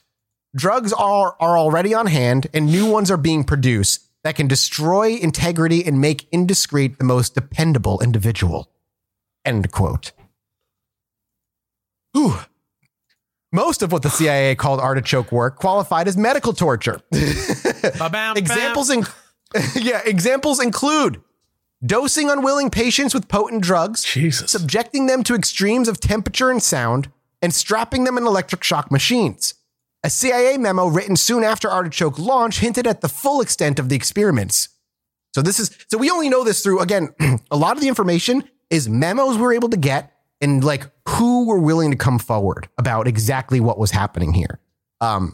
Drugs are already on hand and new ones are being produced that can destroy integrity and make indiscreet the most dependable individual. End quote. Ooh. Most of what the CIA called artichoke work qualified as medical torture. Examples include dosing unwilling patients with potent drugs, Jesus. Subjecting them to extremes of temperature and sound, and strapping them in electric shock machines. A CIA memo written soon after Artichoke launch hinted at the full extent of the experiments. So we only know this through, again, a lot of the information is memos we're able to get, and like who were willing to come forward about exactly what was happening here.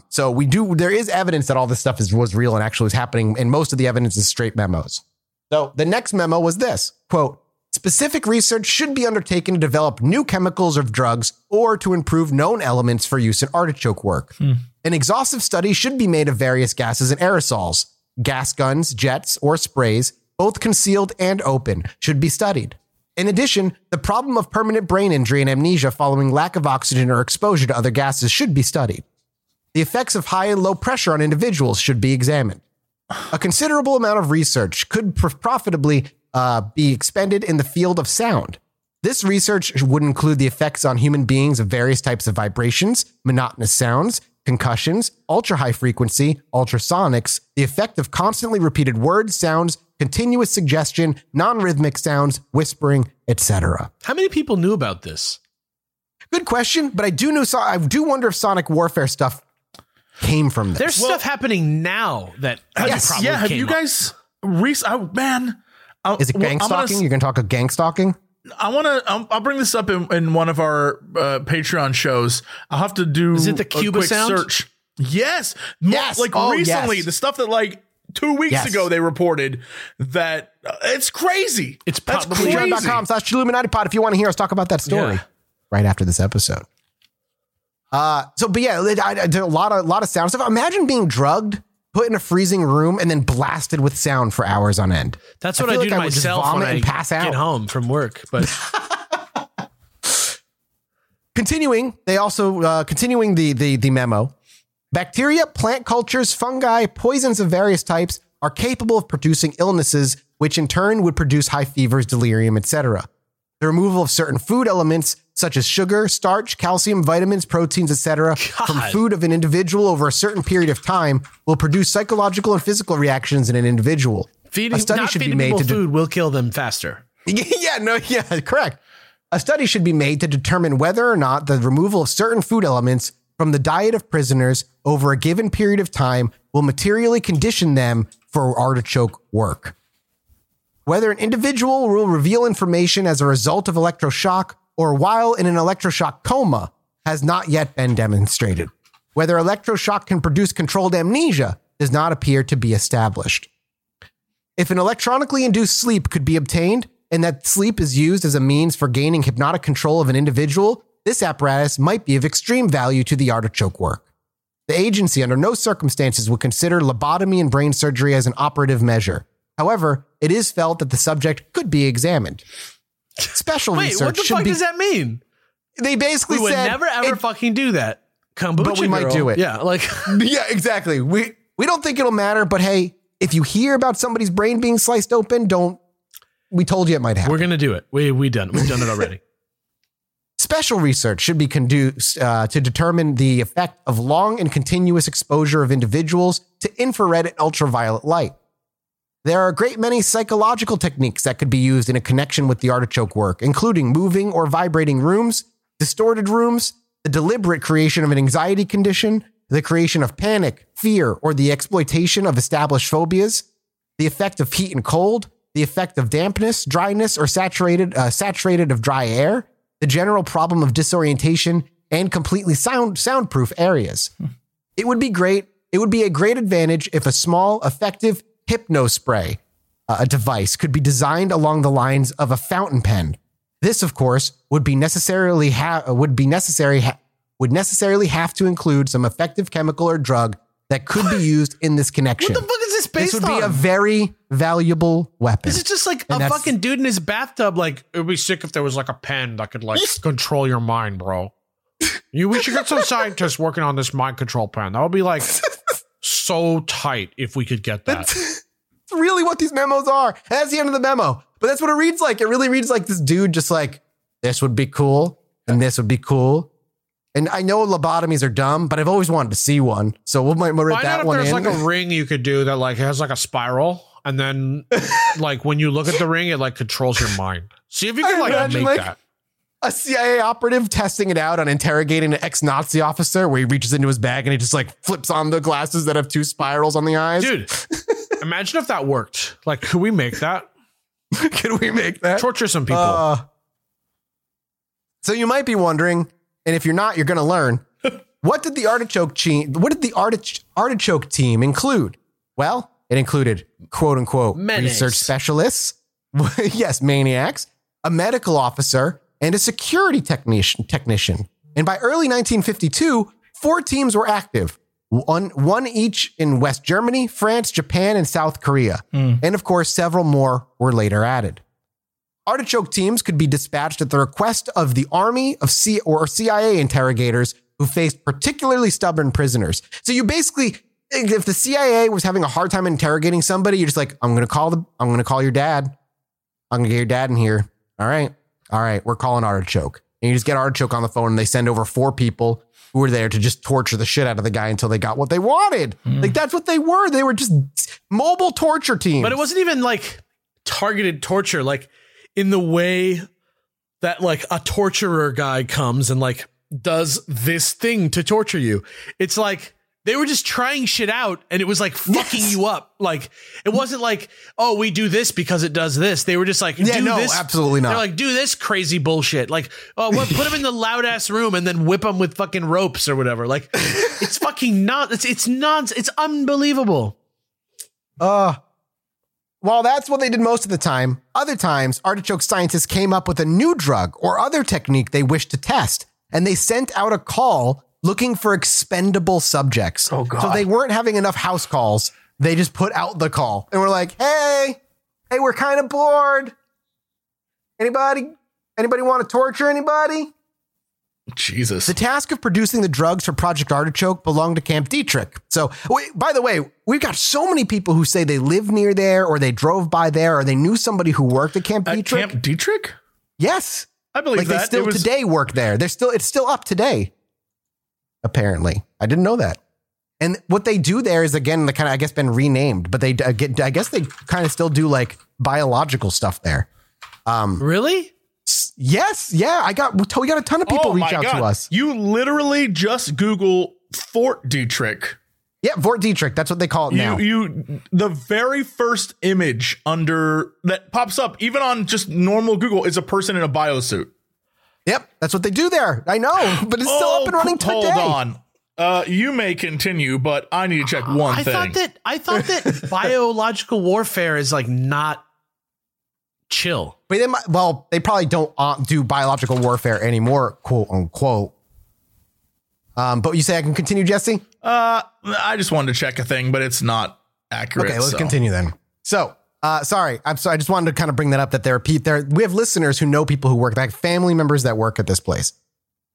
So there is evidence that all this stuff was real and actually was happening. And most of the evidence is straight memos. So the next memo was this, quote, specific research should be undertaken to develop new chemicals or drugs or to improve known elements for use in artichoke work. An exhaustive study should be made of various gases and aerosols, gas guns, jets, or sprays, both concealed and open, should be studied. In addition, the problem of permanent brain injury and amnesia following lack of oxygen or exposure to other gases should be studied. The effects of high and low pressure on individuals should be examined. A considerable amount of research could profitably be expended in the field of sound. This research would include the effects on human beings of various types of vibrations, monotonous sounds, concussions, ultra-high frequency, ultrasonics, the effect of constantly repeated words, sounds, continuous suggestion, non-rhythmic sounds, whispering, etc. How many people knew about this? Good question, but I do wonder if sonic warfare stuff came from this. There's stuff happening now that probably came have you guys... Is it gang stalking? You're going to talk of gang stalking? I'll bring this up in one of our Patreon shows. I'll have to do is it the Cuba a quick sound? Search. Yes. Yes. Recently, yes. The stuff that 2 weeks ago they reported that it's crazy. It's probably patreon.com/Chilluminati pod if you want to hear us talk about that story right after this episode. I did a lot of sound stuff. Imagine being drugged, put in a freezing room, and then blasted with sound for hours on end. That's what I do to myself when I get home from work. But continuing the memo, bacteria, plant cultures, fungi, poisons of various types are capable of producing illnesses, which in turn would produce high fevers, delirium, etc. The removal of certain food elements, such as sugar, starch, calcium, vitamins, proteins, etc., from food of an individual over a certain period of time will produce psychological and physical reactions in an individual. Food will kill them faster. Correct. A study should be made to determine whether or not the removal of certain food elements from the diet of prisoners over a given period of time will materially condition them for artichoke work. Whether an individual will reveal information as a result of electroshock or while in an electroshock coma has not yet been demonstrated. Whether electroshock can produce controlled amnesia does not appear to be established. If an electronically induced sleep could be obtained and that sleep is used as a means for gaining hypnotic control of an individual, this apparatus might be of extreme value to the artichoke work. The agency under no circumstances would consider lobotomy and brain surgery as an operative measure. However, it is felt that the subject could be examined. Special research. What the fuck does that mean? They basically said we would never ever fucking do that. Kombucha, but we might do it. Yeah, exactly. We don't think it'll matter, but hey, if you hear about somebody's brain being sliced open, don't. We told you it might happen. We're gonna do it. We've done it already. Special research should be conducted to determine the effect of long and continuous exposure of individuals to infrared and ultraviolet light. There are a great many psychological techniques that could be used in a connection with the artichoke work, including moving or vibrating rooms, distorted rooms, the deliberate creation of an anxiety condition, the creation of panic, fear, or the exploitation of established phobias, the effect of heat and cold, the effect of dampness, dryness, or saturated of dry air, the general problem of disorientation, and completely soundproof areas. It would be great. It would be a great advantage if a small, effective hypnospray, a device, could be designed along the lines of a fountain pen. This, of course, would necessarily have to include some effective chemical or drug that could be used in this connection. What the fuck is this based on? This would be a very valuable weapon. Is it just a fucking dude in his bathtub? It would be sick if there was a pen that could control your mind, bro. We should get some scientists working on this mind control pen. That would be so tight if we could get that. That's really what these memos are. That's the end of the memo. But that's what it reads like. It really reads like this dude just this would be cool and this would be cool. And I know lobotomies are dumb, but I've always wanted to see one. So we'll write that one in. There's a ring you could do that has a spiral. And then when you look at the ring, it controls your mind. See if you can make that. A CIA operative testing it out on interrogating an ex-Nazi officer where he reaches into his bag and he just flips on the glasses that have two spirals on the eyes. Dude, imagine if that worked. Could we make that? Could we make that? Torture some people. So you might be wondering, and if you're not, you're going to learn. What did the artichoke team include? Well, it included, quote unquote, maniacs. Research specialists. Yes, maniacs. A medical officer. And a security technician. And by early 1952, 4 teams were active. one each in West Germany, France, Japan, and South Korea. And of course, several more were later added. Artichoke teams could be dispatched at the request of the army of CIA interrogators who faced particularly stubborn prisoners. So you basically, if the CIA was having a hard time interrogating somebody, you're just like, I'm going to call your dad. I'm going to get your dad in here. All right. We're calling Artichoke. And you just get Artichoke on the phone and they send over 4 people who were there to just torture the shit out of the guy until they got what they wanted. Like, that's what they were. They were just mobile torture teams. But it wasn't even like targeted torture, like in the way that like a torturer guy comes and like does this thing to torture you. It's like they were just trying shit out and it was like fucking you up. Like, it wasn't like, oh, we do this because it does this. They were just like, do this. Absolutely not. They're like, do this crazy bullshit. Like, oh, well, put them in the loud ass room and then whip them with fucking ropes or whatever. Like, it's fucking nonsense. It's nonsense. It's unbelievable. While that's what they did most of the time, other times Artichoke scientists came up with a new drug or other technique they wished to test. And they sent out a call looking for expendable subjects. Oh, God. So they weren't having enough house calls. They just put out the call and we're like, hey, we're kind of bored. Anybody want to torture anybody? Jesus. The task of producing the drugs for Project Artichoke belonged to Camp Dietrich. So, by the way, we've got so many people who say they live near there or they drove by there or they knew somebody who worked at Camp Dietrich. Camp Dietrich? Yes. I believe that. They still today work there. It's still up today. Apparently. I didn't know that. And what they do there is, again, the kind of, I guess, been renamed, but they kind of still do like biological stuff there. Really? Yes. Yeah. We got a ton of people reach out to us. You literally just Google Fort Detrick. Yeah. Fort Detrick. That's what they call it now. The very first image that pops up, even on just normal Google, is a person in a biosuit. Yep, that's what they do there. I know, but it's still up and running today. Hold on. You may continue, but I need to check one thing. I thought that biological warfare is like not chill. But they probably don't do biological warfare anymore, quote unquote. But you say I can continue, Jesse? I just wanted to check a thing, but it's not accurate. Okay, let's continue then. So. Sorry. I'm sorry. I just wanted to kind of bring that up that we have listeners who know people who work, like family members that work at this place.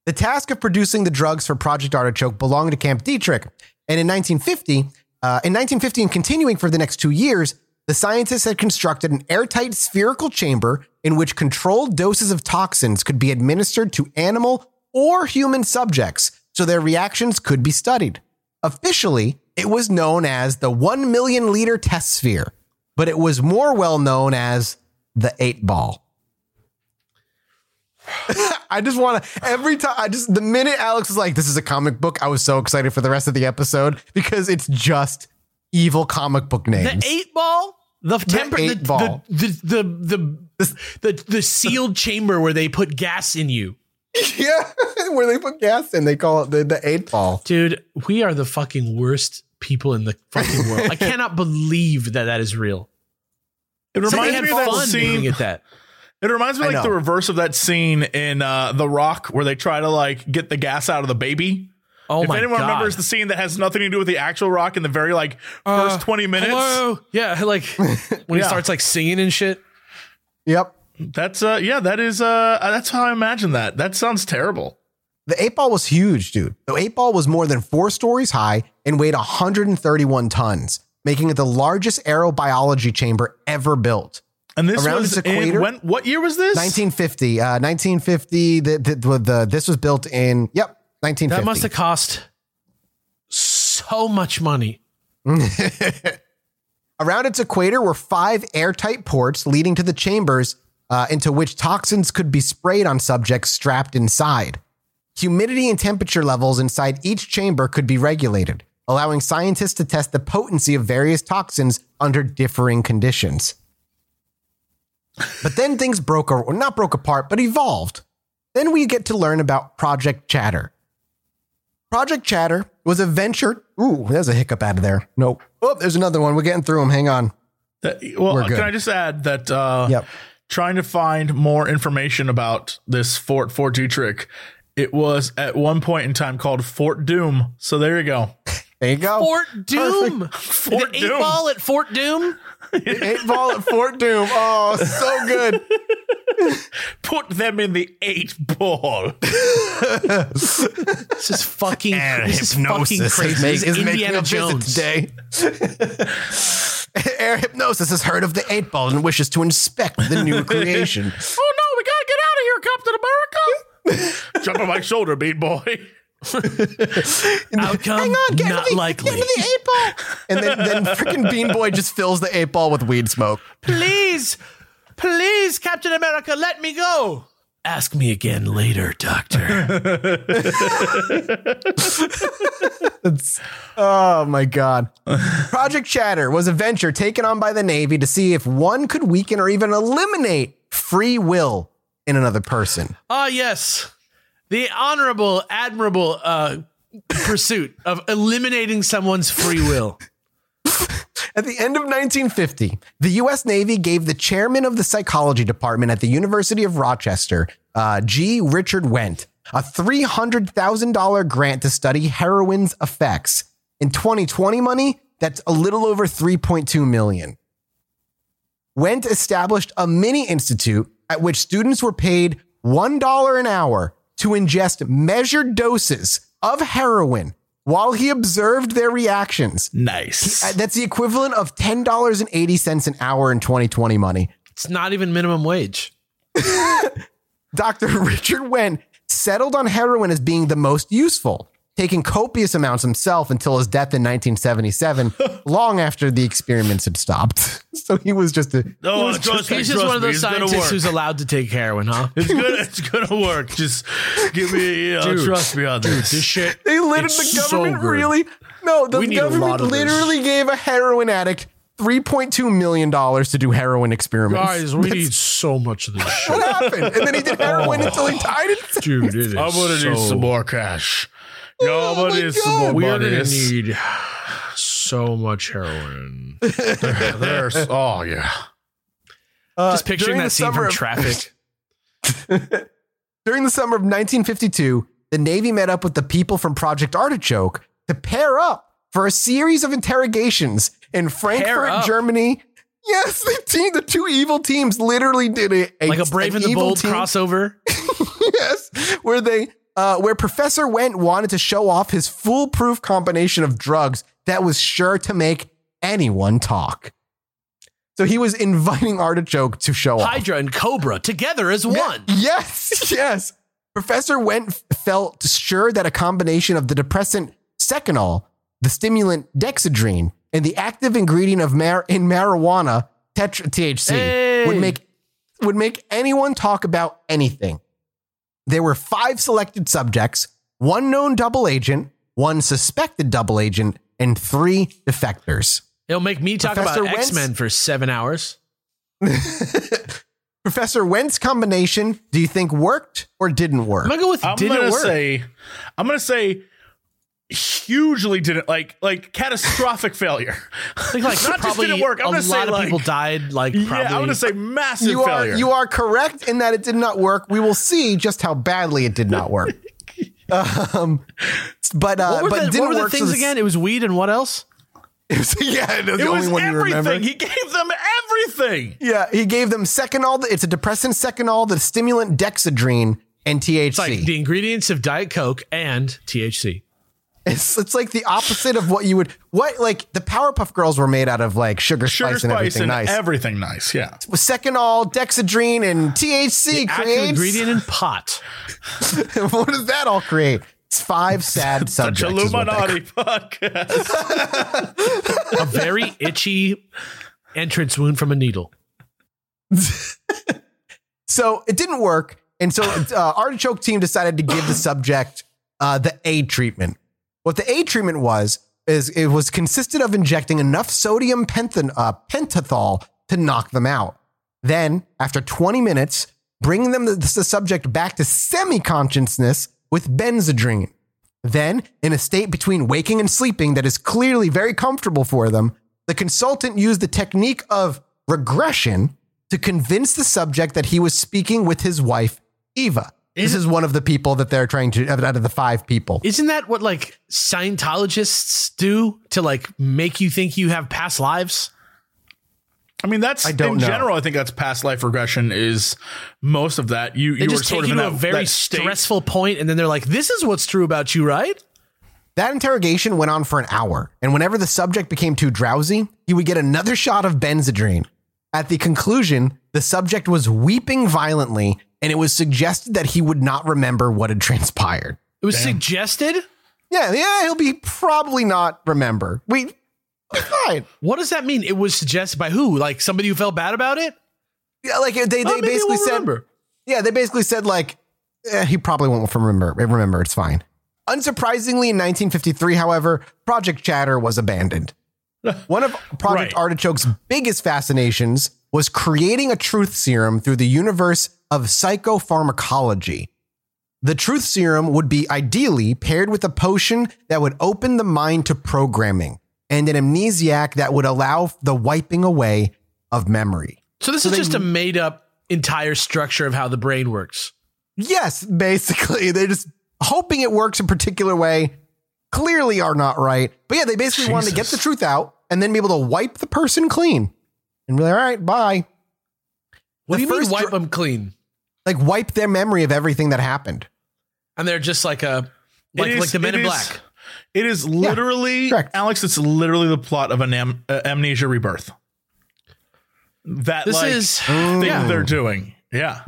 The task of producing the drugs for Project Artichoke belonged to Camp Dietrich. And in 1950 and continuing for the next 2 years, the scientists had constructed an airtight spherical chamber in which controlled doses of toxins could be administered to animal or human subjects so their reactions could be studied. Officially, it was known as the 1 million liter test sphere. But it was more well known as the 8 Ball. I just want to the minute Alex was like, this is a comic book, I was so excited for the rest of the episode because it's just evil comic book names. The 8 Ball, the sealed chamber where they put gas in you. Yeah, where they put gas in, they call it the 8 Ball. Dude, we are the fucking worst people in the fucking world. I cannot believe that is real. It reminds me of that scene. It reminds me like the reverse of that scene in The Rock where they try to like get the gas out of the baby. Oh my God. If anyone remembers the scene that has nothing to do with the actual Rock in the very like first 20 minutes. Hello? Yeah. Like when he starts like singing and shit. Yep. That's that's how I imagine that. That sounds terrible. The 8 Ball was huge, dude. The 8 Ball was more than 4 stories high and weighed 131 tons, making it the largest aerobiology chamber ever built. And this around was its equator, what year was this? 1950. 1950. This was built in. Yep. 1950. That must have cost so much money. Around its equator were 5 airtight ports leading to the chambers into which toxins could be sprayed on subjects strapped inside. Humidity and temperature levels inside each chamber could be regulated, allowing scientists to test the potency of various toxins under differing conditions. But then things not broke apart, but evolved. Then we get to learn about Project Chatter. Project Chatter was a venture. Ooh, there's a hiccup out of there. Nope. Oh, there's another one. We're getting through them. Hang on. Can I just add that trying to find more information about this Fort Detrick. It was at one point in time called Fort Doom. So there you go. There you go. Fort Doom. Fort Doom. 8-Ball at Fort Doom. 8-Ball at Fort Doom. Oh, so good. Put them in the 8-Ball. This is fucking, this hypnosis is fucking crazy. This is Indiana Jones today. Air hypnosis has heard of the 8-Ball and wishes to inspect the new creation. Oh no, we gotta get out of here, Captain America. Jump on my shoulder, bean boy. Outcome, hang on, get not the, likely. Get the 8-Ball. And then freaking Bean Boy just fills the 8-Ball with weed smoke. Please, please, Captain America, let me go. Ask me again later, Doctor. Oh, my God. Project Chatter was a venture taken on by the Navy to see if one could weaken or even eliminate free will in another person. Ah, yes. The honorable, admirable pursuit of eliminating someone's free will. At the end of 1950, the U.S. Navy gave the chairman of the psychology department at the University of Rochester, G. Richard Wendt, a $300,000 grant to study heroin's effects. In 2020 money, that's a little over $3.2 million. Wendt established a mini institute at which students were paid $1 an hour to ingest measured doses of heroin while he observed their reactions. Nice. That's the equivalent of $10.80 an hour in 2020 money. It's not even minimum wage. Dr. Richard Wendt settled on heroin as being the most useful, taking copious amounts himself until his death in 1977, long after the experiments had stopped. So he was just one of those scientists who's allowed to take heroin, huh? It's gonna work. Just give me, trust me on this. Dude, this shit. They literally, the government so really, no, the government literally gave a heroin addict $3.2 million to do heroin experiments. Guys, we need so much of this shit. What happened? And then he did heroin until he died. Dude, it is I'm gonna need some more cash. We're going to need so much heroin. Oh, yeah. Just picturing that scene from Traffic. During the summer of 1952, the Navy met up with the people from Project Artichoke to pair up for a series of interrogations in Frankfurt, Germany. Yes, the two evil teams literally did it. Like a Brave and the Bold crossover? Yes, where Professor Wendt wanted to show off his foolproof combination of drugs that was sure to make anyone talk. So he was inviting Artichoke to show off. Hydra and Cobra together as one. Yes, yes. Professor Wendt felt sure that a combination of the depressant Secanol, the stimulant Dexedrine, and the active ingredient of marijuana, THC, would make anyone talk about anything. There were 5 selected subjects, 1 known double agent, 1 suspected double agent, and 3 defectors. It'll make me talk about X-Men for 7 hours. Professor Wentz's combination, do you think worked or didn't work? I'm going to say hugely didn't, like catastrophic failure. Like not just didn't work. I'm going to say a lot of people died. Like probably, yeah, I'm going to say massive failure. You are correct in that it did not work. We will see just how badly it did not work. What were the things again? It was weed and what else? It was the only one you remember. He gave them everything. Yeah, he gave them Secanol. It's a depressant Secanol, the stimulant Dexedrine, and THC. It's like the ingredients of Diet Coke and THC. It's like the opposite of what you would, like the Powerpuff Girls were made out of, like sugar spice and everything and nice. Everything nice, yeah. Secanol, Dexedrine, and THC creates the ingredient in pot. What does that all create? It's 5 sad subjects. The Chilluminati podcast. A very itchy entrance wound from a needle. So it didn't work, and so Artichoke team decided to give the subject the A treatment. What the A treatment was, is it was consisted of injecting enough sodium pentothal to knock them out. Then, after 20 minutes, bring the subject back to semi-consciousness with Benzedrine. Then, in a state between waking and sleeping that is clearly very comfortable for them, the consultant used the technique of regression to convince the subject that he was speaking with his wife, Eva, This is one of the people that they're trying to, out of the five people. Isn't that what like Scientologists do to like make you think you have past lives? I mean, that's I think that's past life regression is most of that. You were sort of in a very stressful point. And then they're like, this is what's true about you, right? That interrogation went on for an hour. And whenever the subject became too drowsy, he would get another shot of Benzedrine. At the conclusion, the subject was weeping violently, and it was suggested that he would not remember what had transpired. It was suggested? Yeah, he'll be probably not remember. Wait. Fine. What does that mean? It was suggested by who? Like somebody who felt bad about it? Yeah, like they basically said. Remember. Yeah, they basically said like he probably won't remember. It's fine. Unsurprisingly, in 1953, however, Project Chatter was abandoned. One of Project Artichoke's biggest fascinations was creating a truth serum through the universe of psychopharmacology. The truth serum would be ideally paired with a potion that would open the mind to programming and an amnesiac that would allow the wiping away of memory. So this is just a made up entire structure of how the brain works. Yes, basically. They're just hoping it works a particular way. Clearly are not right. But yeah, they basically wanted to get the truth out and then be able to wipe the person clean and be like, all right, bye. What do you mean wipe them clean? Like wipe their memory of everything that happened. And they're just like the Men in Black. It is literally, Alex, it's literally the plot of an Amnesia Rebirth. They're doing. Yeah.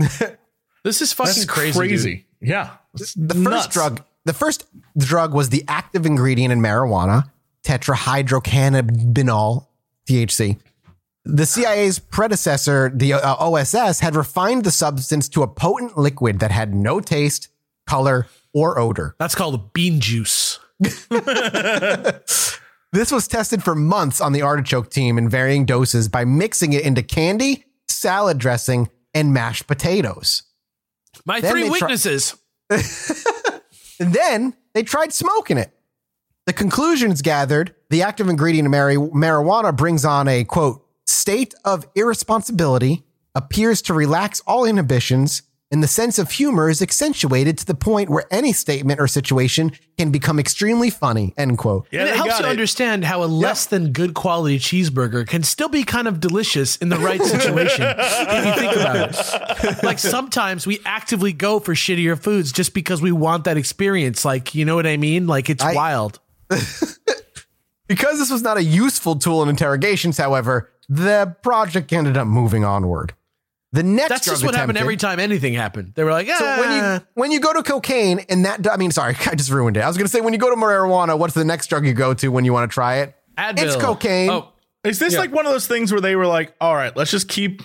This is fucking crazy. Dude. Yeah. The first drug was the active ingredient in marijuana, tetrahydrocannabinol, THC. The CIA's predecessor, the OSS, had refined the substance to a potent liquid that had no taste, color, or odor. That's called bean juice. This was tested for months on the Artichoke team in varying doses by mixing it into candy, salad dressing, and mashed potatoes. My three witnesses. And then they tried smoking it. The conclusions gathered, the active ingredient in marijuana brings on a, quote, state of irresponsibility, appears to relax all inhibitions, and the sense of humor is accentuated to the point where any statement or situation can become extremely funny, end quote. Yeah, and it helps you understand how a less than good quality cheeseburger can still be kind of delicious in the right situation. If you think about it. Like sometimes we actively go for shittier foods just because we want that experience. Like, you know what I mean? Like it's wild. Because this was not a useful tool in interrogations, however, the project ended up moving onward. The next That's just what happened every time anything happened. They were like, So when you go to cocaine and that, I mean, sorry, I just ruined it. I was going to say, when you go to marijuana, what's the next drug you go to when you want to try it? Advil. It's cocaine. Oh, is this like one of those things where they were like, all right, let's just keep.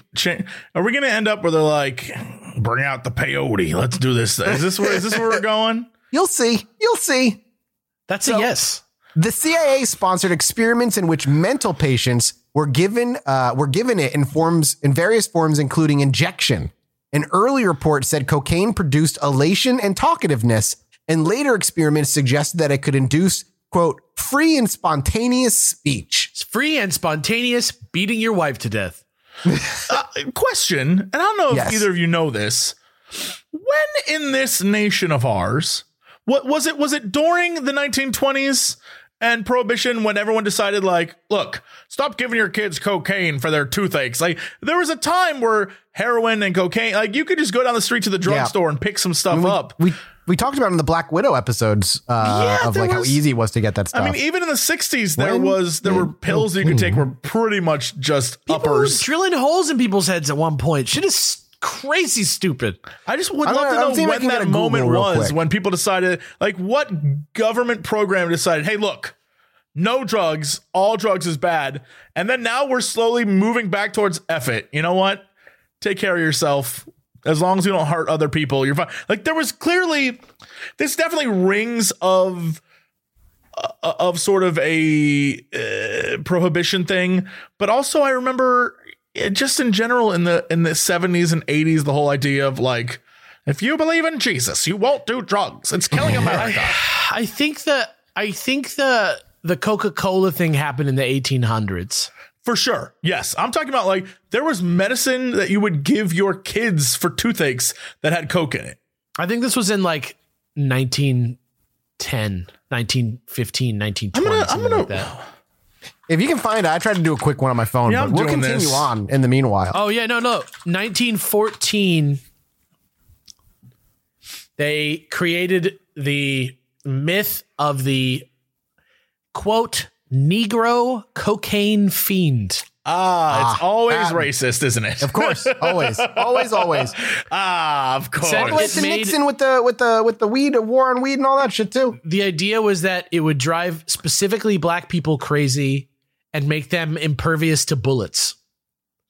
Are we going to end up where they're like, bring out the peyote. Let's do this. Is this where we're going? You'll see. That's a yes. The CIA sponsored experiments in which mental patients were given it in various forms, including injection. An early report said cocaine produced elation and talkativeness, and later experiments suggested that it could induce, quote, free and spontaneous speech. It's free and spontaneous beating your wife to death. Question, and I don't know if either of you know this. When in this nation of ours, what was it? Was it during the 1920s? And prohibition, when everyone decided, like, look, stop giving your kids cocaine for their toothaches. Like, there was a time where heroin and cocaine, like, you could just go down the street to the drugstore and pick some stuff up. We talked about in the Black Widow episodes how easy it was to get that stuff. I mean, even in the 60s, there were pills that you could take were pretty much just uppers. Drilling holes in people's heads at one point. Shit is crazy stupid. I just would love to know when that moment was when people decided, like, what government program decided, hey, look, no drugs, all drugs is bad. And then now we're slowly moving back towards F it. You know what? Take care of yourself. As long as you don't hurt other people, you're fine. Like, there was clearly, this definitely rings of sort of a prohibition thing. But also I remember, just in general, in the 70s and 80s, the whole idea of, like, if you believe in Jesus, you won't do drugs. It's killing America. I think the Coca-Cola thing happened in the 1800s. For sure. Yes. I'm talking about, like, there was medicine that you would give your kids for toothaches that had Coke in it. I think this was in like 1910, 1915, 1920. I'm gonna, like that. If you can find it, I tried to do a quick one on my phone, yeah, but we'll continue this on in the meanwhile. Oh, yeah, no. 1914, they created the myth of the, quote, Negro cocaine fiend. It's always racist, isn't it? Of course, always. Of course. It's Nixon with the weed, a war on weed, and all that shit too. The idea was that it would drive specifically black people crazy and make them impervious to bullets.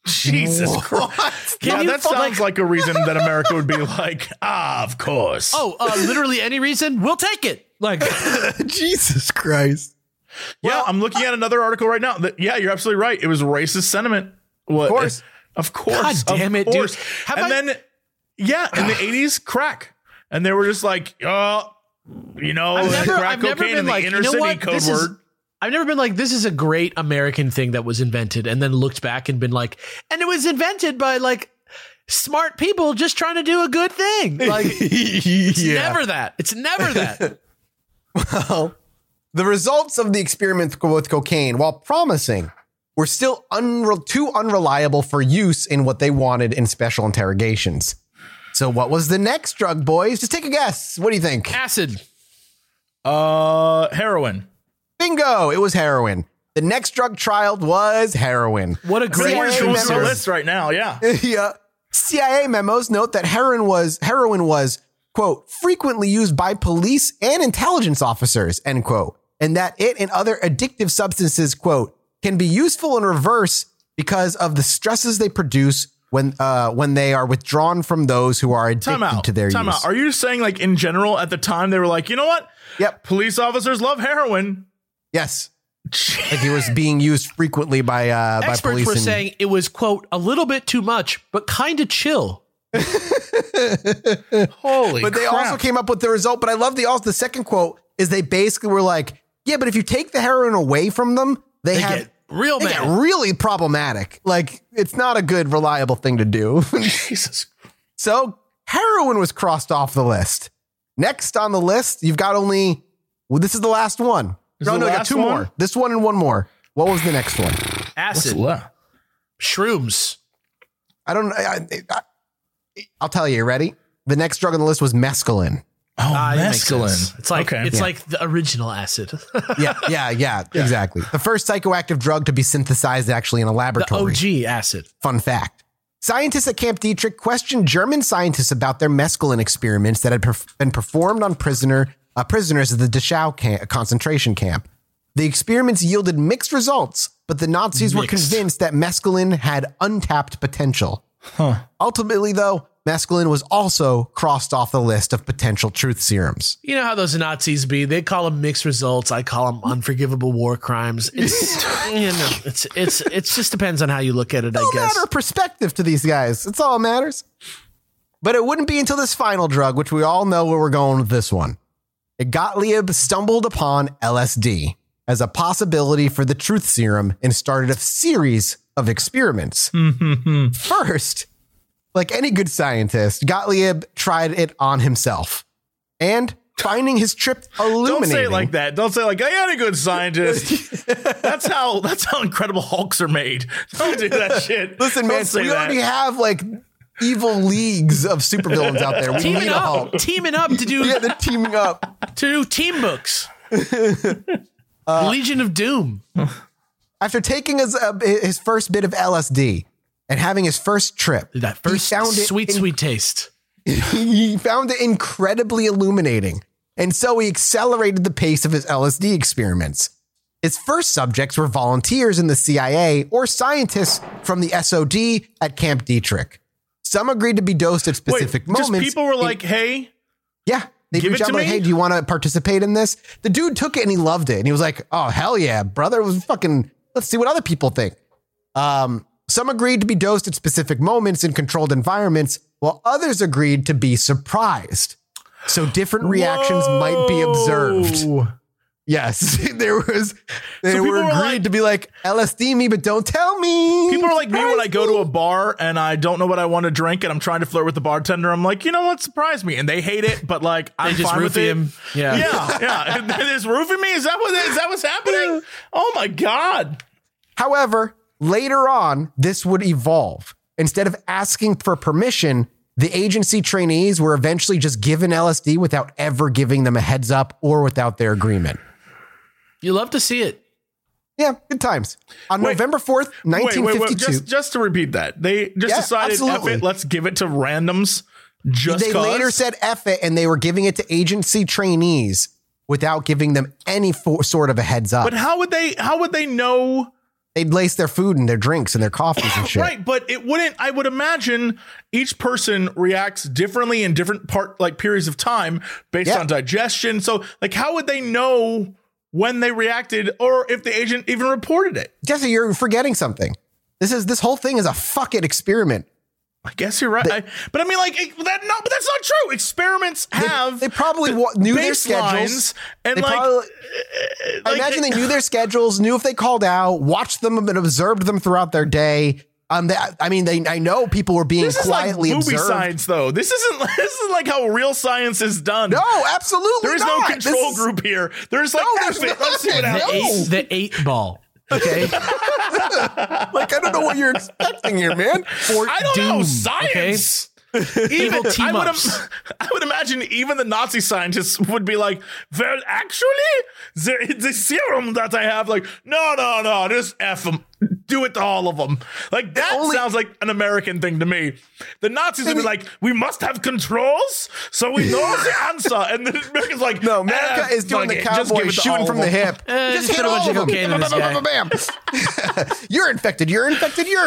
Jesus Christ! Yeah, that sounds like a reason that America would be like, of course. Oh, literally any reason, we'll take it. Like, Jesus Christ. Well, yeah, I'm looking at another article right now. Yeah, you're absolutely right. It was racist sentiment. What? Of course. God damn it, dude. In the 80s, crack. And they were just like, crack cocaine in the inner city, code word. I've never been like, this is a great American thing that was invented, and then looked back and been like, and it was invented by like smart people just trying to do a good thing. Like, It's never that. Well. The results of the experiment with cocaine, while promising, were still too unreliable for use in what they wanted in special interrogations. So what was the next drug, boys? Just take a guess. What do you think? Acid. Heroin. Bingo. It was heroin. The next drug trial was heroin. What a great list right now. Yeah. Yeah. CIA memos note that heroin was, quote, frequently used by police and intelligence officers, end quote. And that it and other addictive substances, quote, can be useful in reverse because of the stresses they produce when they are withdrawn from those who are addicted to their use. Time out. Are you saying like in general at the time they were like, you know what? Yep. Police officers love heroin. Yes. Like it was being used frequently by police. Experts were saying it was, quote, a little bit too much, but kind of chill. Holy But they crap. Also came up with the result. But I love the second quote is they basically were like, yeah, but if you take the heroin away from them, they get really problematic. Like, it's not a good, reliable thing to do. Jesus. So heroin was crossed off the list. Next on the list, you've got this is the last one. You got two more. This one and one more. What was the next one? Acid. Shrooms. I don't know. I'll tell you. Ready? The next drug on the list was mescaline. Oh, mescaline! It's like like the original acid. Yeah. Exactly. The first psychoactive drug to be synthesized actually in a laboratory. The OG acid. Fun fact: scientists at Camp Dietrich questioned German scientists about their mescaline experiments that had been performed on prisoners at the Dachau concentration camp. The experiments yielded mixed results, but the Nazis were convinced that mescaline had untapped potential. Huh. Ultimately, though, mescaline was also crossed off the list of potential truth serums. You know how those Nazis be? They call them mixed results. I call them unforgivable war crimes. It's, it just depends on how you look at it, I guess. It's all matter of perspective to these guys. It's all matters. But it wouldn't be until this final drug, which we all know where we're going with this one. Gottlieb stumbled upon LSD as a possibility for the truth serum and started a series of experiments. First, like any good scientist, Gottlieb tried it on himself and finding his trip illuminating. Don't say it like that. Don't say it like I am a good scientist. That's how Incredible Hulks are made. Don't do that shit. Listen, man, already have like evil leagues of supervillains out there. We need a Hulk. Teaming up to do the teaming up to do team books. Legion of Doom. After taking his first bit of LSD and having his first trip, that first sweet taste, he found it incredibly illuminating. And so he accelerated the pace of his LSD experiments. His first subjects were volunteers in the CIA or scientists from the SOD at Camp Dietrich. Some agreed to be dosed at specific moments. Just people were like, hey. Yeah. They reached out like, hey, do you want to participate in this? The dude took it and he loved it. And he was like, oh, hell yeah, brother. It was fucking... Let's see what other people think. Some agreed to be dosed at specific moments in controlled environments, while others agreed to be surprised. So different reactions might be observed. Yes, they were agreed to be like LSD me, but don't tell me. People are like me when I go to a bar and I don't know what I want to drink, and I'm trying to flirt with the bartender. I'm like, you know what, surprise me, and they hate it, but like I'm just fine with it. Him. Yeah. And they're just roofing me. Is that what's happening? Oh my God! However, later on, this would evolve. Instead of asking for permission, the agency trainees were eventually just given LSD without ever giving them a heads up or without their agreement. You love to see it. Yeah, good times. On November 4th, 1952. Wait. Just to repeat that. They just decided, absolutely. F it, let's give it to randoms just because. They later said F it, and they were giving it to agency trainees without giving them any sort of a heads up. But how would they know? They'd lace their food and their drinks and their coffees and shit. Right, but it wouldn't, I would imagine each person reacts differently in different periods of time based on digestion. So like, how would they know when they reacted or if the agent even reported it? Jesse, you're forgetting something. This whole thing is a fucking experiment. I guess you're right. But that's not true. Experiments have they probably knew their schedules, and I imagine they knew their schedules, knew if they called out, watched them and observed them throughout their day. I know people were being quietly observed. This is like movie science, though. This is like how real science is done. No, absolutely. There is no control group here. There's like let's see what happens. The eight ball. Okay. Like, I don't know what you're expecting here, man. I don't know. Science. Okay. Evil team-ups. I would imagine even the Nazi scientists would be like, well, actually, the serum that I have, like, no, just F them. Do it to all of them. Like, sounds like an American thing to me. The Nazis would be like, we must have controls, so we know the answer. And the Americans like, no, America is doing the cowboy shooting from the hip. Just hit a bunch of cocaine in this guy. You're infected. Yeah, you're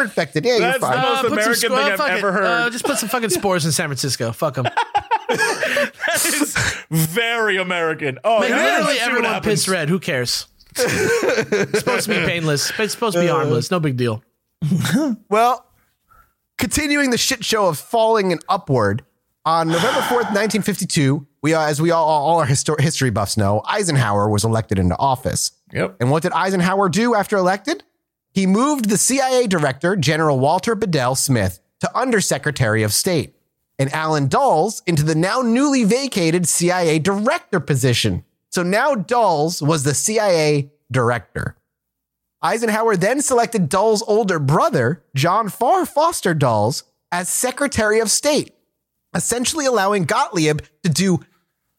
fine. That's the most American thing I've ever heard. Just put some fucking spores in San Francisco. Fuck them. That is very American. Oh, man, literally everyone pissed red. Who cares? It's supposed to be painless. It's supposed to be harmless. No big deal. Well, continuing the shit show of falling and upward, on November 4th, 1952, as all our history buffs know, Eisenhower was elected into office. Yep. And what did Eisenhower do after elected? He moved the CIA director, General Walter Bedell Smith, to Undersecretary of State, and Allen Dulles into the now newly vacated CIA director position. So now Dulles was the CIA director. Eisenhower then selected Dulles' older brother, John Farr Foster Dulles, as Secretary of State, essentially allowing Gottlieb to do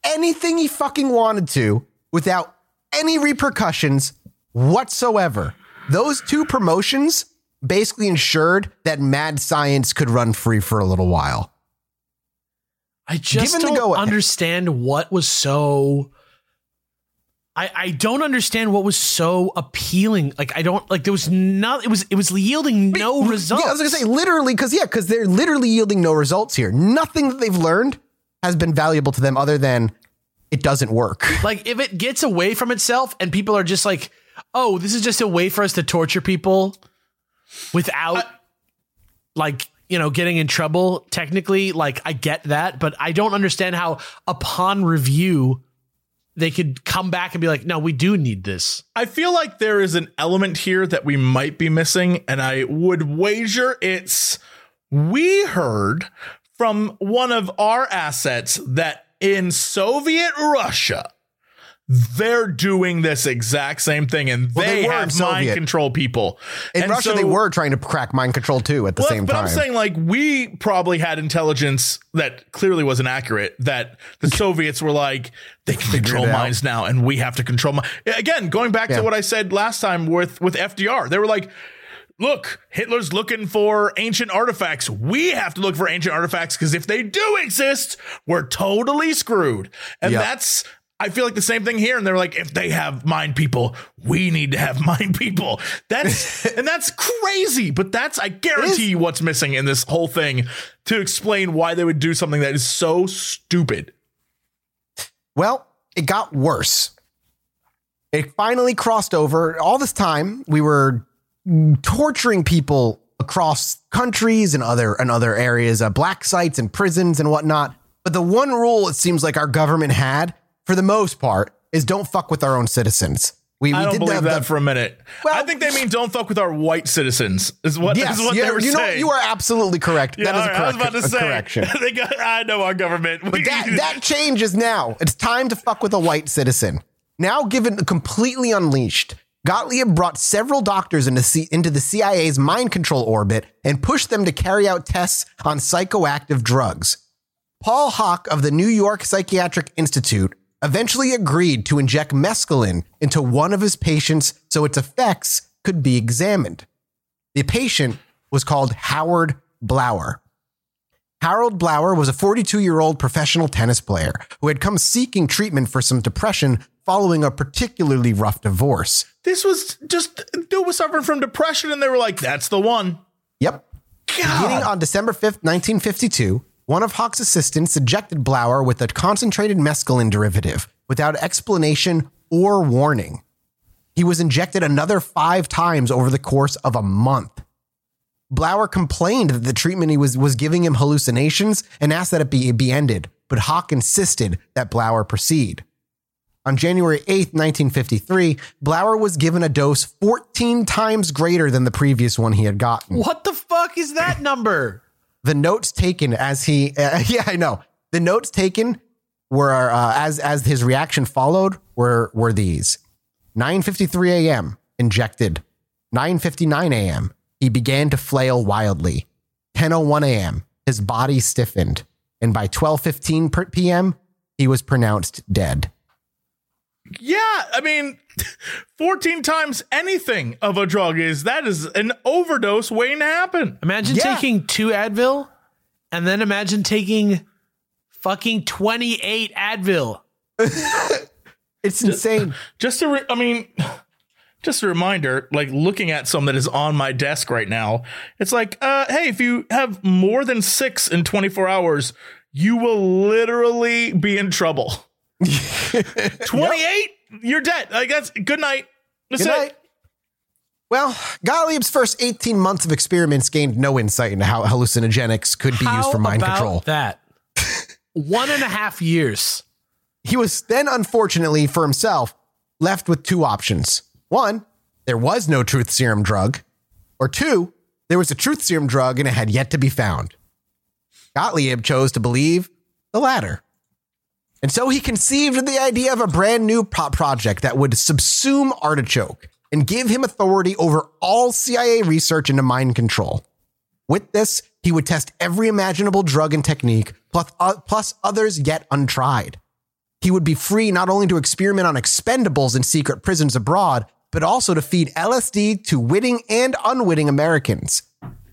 anything he fucking wanted to without any repercussions whatsoever. Those two promotions basically ensured that mad science could run free for a little while. I just don't understand what was so... I don't understand what was so appealing. Like, I don't like there was not it was yielding no results. Yeah, I was going to say literally because they're literally yielding no results here. Nothing that they've learned has been valuable to them other than it doesn't work. Like, if it gets away from itself and people are just like, oh, this is just a way for us to torture people without getting in trouble. Technically, like, I get that, but I don't understand how upon review they could come back and be like, no, we do need this. I feel like there is an element here that we might be missing, and I would wager we heard from one of our assets that in Soviet Russia, they're doing this exact same thing, and they have mind control people. In Russia, they were trying to crack mind control too at the same time. But I'm saying, like, we probably had intelligence that clearly wasn't accurate, that the Soviets were like, they can control minds now, and we have to control minds. Again, going back to what I said last time with FDR, they were like, look, Hitler's looking for ancient artifacts. We have to look for ancient artifacts because if they do exist, we're totally screwed. And that's... I feel like the same thing here. And they're like, if they have mind people, we need to have mind people. That's crazy. But that's, I guarantee you, what's missing in this whole thing to explain why they would do something that is so stupid. Well, it got worse. It finally crossed over. All this time, we were torturing people across countries and other areas, black sites and prisons and whatnot. But the one rule it seems like our government had, for the most part, is don't fuck with our own citizens. I don't believe that for a minute. Well, I think they mean don't fuck with our white citizens is what they were saying. You are absolutely correct. Yeah, that is right, correction. I know our government. But that changes now. It's time to fuck with a white citizen. Now given completely unleashed, Gottlieb brought several doctors into the CIA's mind control orbit and pushed them to carry out tests on psychoactive drugs. Paul Hawk of the New York Psychiatric Institute eventually agreed to inject mescaline into one of his patients so its effects could be examined. The patient was called Howard Blauer. Harold Blauer was a 42-year-old professional tennis player who had come seeking treatment for some depression following a particularly rough divorce. Dude was suffering from depression and they were like, that's the one. Yep. God. Beginning on December 5th, 1952, one of Hawk's assistants injected Blauer with a concentrated mescaline derivative without explanation or warning. He was injected another 5 times over the course of a month. Blauer complained that the treatment he was giving him hallucinations and asked that it be ended, but Hawk insisted that Blauer proceed. On January 8th, 1953, Blauer was given a dose 14 times greater than the previous one he had gotten. What the fuck is that number? The notes taken The notes taken were as his reaction followed were these: 9:53 a.m. injected. 9:59 a.m. he began to flail wildly. 10:01 a.m. his body stiffened, and by 12:15 p.m. he was pronounced dead. Yeah, I mean, 14 times anything of a drug is an overdose waiting to happen. Imagine taking 2 Advil and then imagine taking fucking 28 Advil. It's insane. Just a reminder, like looking at some that is on my desk right now. It's like, hey, if you have more than 6 in 24 hours, you will literally be in trouble. 28, you're dead. I guess. Good night. That's it. Well, Gottlieb's first 18 months of experiments gained no insight into how hallucinogenics could be used for mind control. That 1.5 years. He was then, unfortunately for himself, left with 2 options. 1, there was no truth serum drug, or 2, there was a truth serum drug and it had yet to be found. Gottlieb chose to believe the latter. And so he conceived the idea of a brand new project that would subsume Artichoke and give him authority over all CIA research into mind control. With this, he would test every imaginable drug and technique, plus others yet untried. He would be free not only to experiment on expendables in secret prisons abroad, but also to feed LSD to witting and unwitting Americans.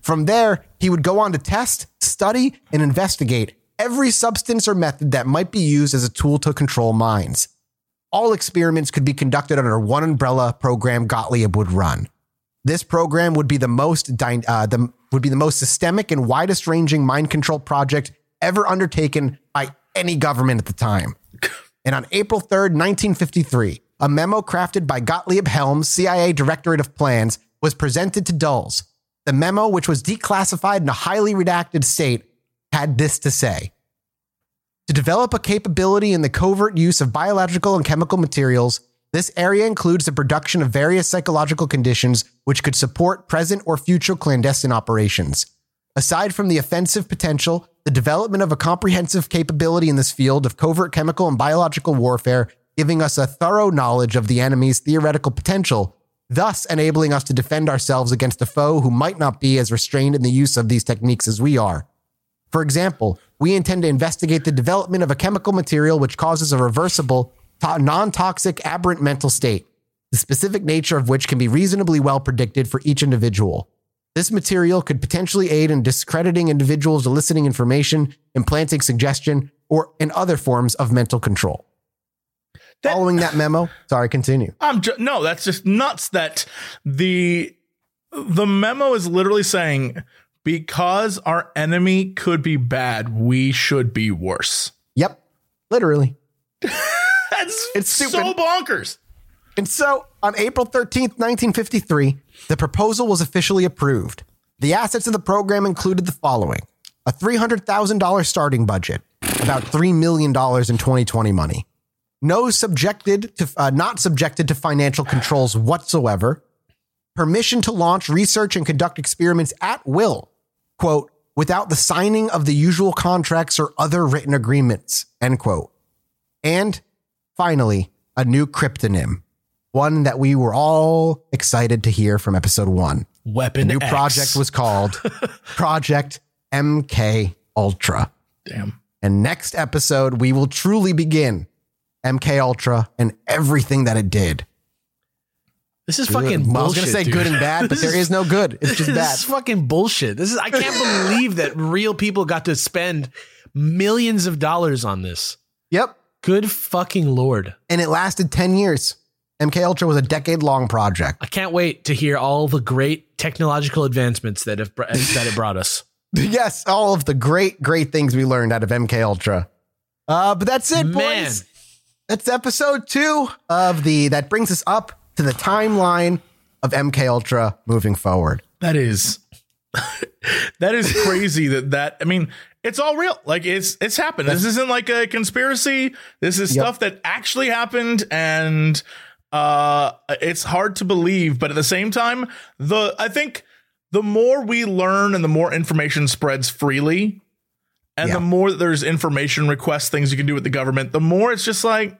From there, he would go on to test, study, and investigate every substance or method that might be used as a tool to control minds. All experiments could be conducted under one umbrella program Gottlieb would run. This program would be the most systemic and widest ranging mind control project ever undertaken by any government at the time. And on April 3rd, 1953, a memo crafted by Gottlieb Helms, CIA Directorate of Plans, was presented to Dulles. The memo, which was declassified in a highly redacted state, had this to say: to develop a capability in the covert use of biological and chemical materials, this area includes the production of various psychological conditions which could support present or future clandestine operations. Aside from the offensive potential, the development of a comprehensive capability in this field of covert chemical and biological warfare, giving us a thorough knowledge of the enemy's theoretical potential, thus enabling us to defend ourselves against a foe who might not be as restrained in the use of these techniques as we are. For example, we intend to investigate the development of a chemical material which causes a reversible, non-toxic, aberrant mental state, the specific nature of which can be reasonably well predicted for each individual. This material could potentially aid in discrediting individuals eliciting information, implanting suggestion, or in other forms of mental control. Following that memo, continue. No, that's just nuts that the memo is literally saying, because our enemy could be bad, we should be worse. Yep. Literally. It's so bonkers. And so on April 13th, 1953, the proposal was officially approved. The assets of the program included the following: a $300,000 starting budget, about $3 million in 2020 money, not subjected to financial controls whatsoever, permission to launch research and conduct experiments at will, quote, without the signing of the usual contracts or other written agreements, end quote. And finally, a new cryptonym, one that we were all excited to hear from episode one. Weapon X. The new project was called Project MKUltra. Damn. And next episode, we will truly begin MKUltra and everything that it did. This is fucking bullshit. I was going to say dude. Good and bad, but there is no good. It's just bad. This is fucking bullshit. I can't believe that real people got to spend millions of dollars on this. Yep. Good fucking Lord. And it lasted 10 years. MKUltra was a decade-long project. I can't wait to hear all the great technological advancements that it brought us. Yes, all of the great, great things we learned out of MKUltra. But that's it, boys. That's episode 2 of that brings us up to the timeline of MKUltra moving forward. That is crazy that I mean, it's all real. Like it's happened. This isn't like a conspiracy. This is stuff that actually happened, and it's hard to believe, but at the same time, I think the more we learn and the more information spreads freely, and the more that there's information requests, things you can do with the government, the more it's just like,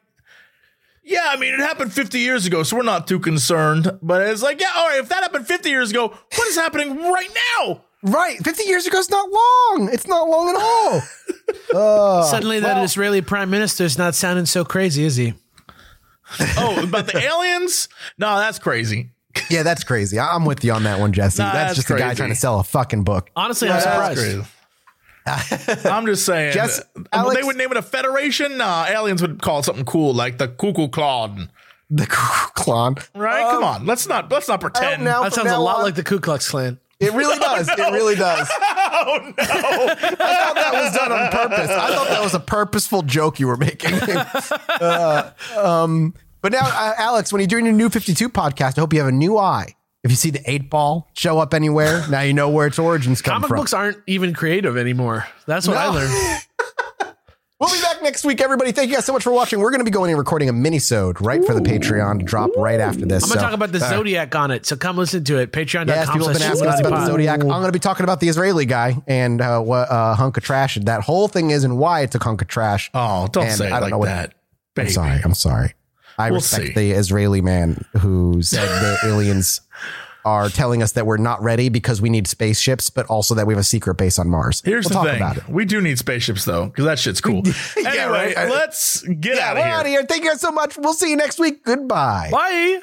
yeah, I mean, it happened 50 years ago, so we're not too concerned. But it's like, yeah, all right, if that happened 50 years ago, what is happening right now? Right. 50 years ago is not long. It's not long at all. Suddenly that Israeli prime minister is not sounding so crazy, is he? Oh, about the aliens? No, that's crazy. Yeah, that's crazy. I'm with you on that one, Jesse. That's just crazy. A guy trying to sell a fucking book. Honestly, I'm surprised. I'm just saying, Jess, Alex, they would name it a federation. Nah, aliens would call it something cool like the Cuckoo Clan. The Cuckoo Clan, right? Come on, let's not pretend. That sounds a lot like the Ku Klux Klan. It really does. It really does. Oh no! I thought that was done on purpose. I thought that was a purposeful joke you were making. But now, Alex, when you're doing your new 52 podcast, I hope you have a new eye. If you see the 8-Ball show up anywhere, now you know where its origins come from. Comic books aren't even creative anymore. That's what I learned. We'll be back next week, everybody. Thank you guys so much for watching. We're going to be going and recording a mini-sode for the Patreon to drop right after this. I'm going to talk about the Zodiac on it, so come listen to it. Patreon.com. Yes, people have been asking us about the Zodiac. I'm going to be talking about the Israeli guy and what hunk of trash that whole thing is and why it's a hunk of trash. Oh, don't say it like that. I'm sorry. I respect the Israeli man who said the aliens are telling us that we're not ready because we need spaceships, but also that we have a secret base on Mars. Here's the thing. We do need spaceships, though, because that shit's cool. Anyway, let's get out of here. Thank you guys so much. We'll see you next week. Goodbye. Bye.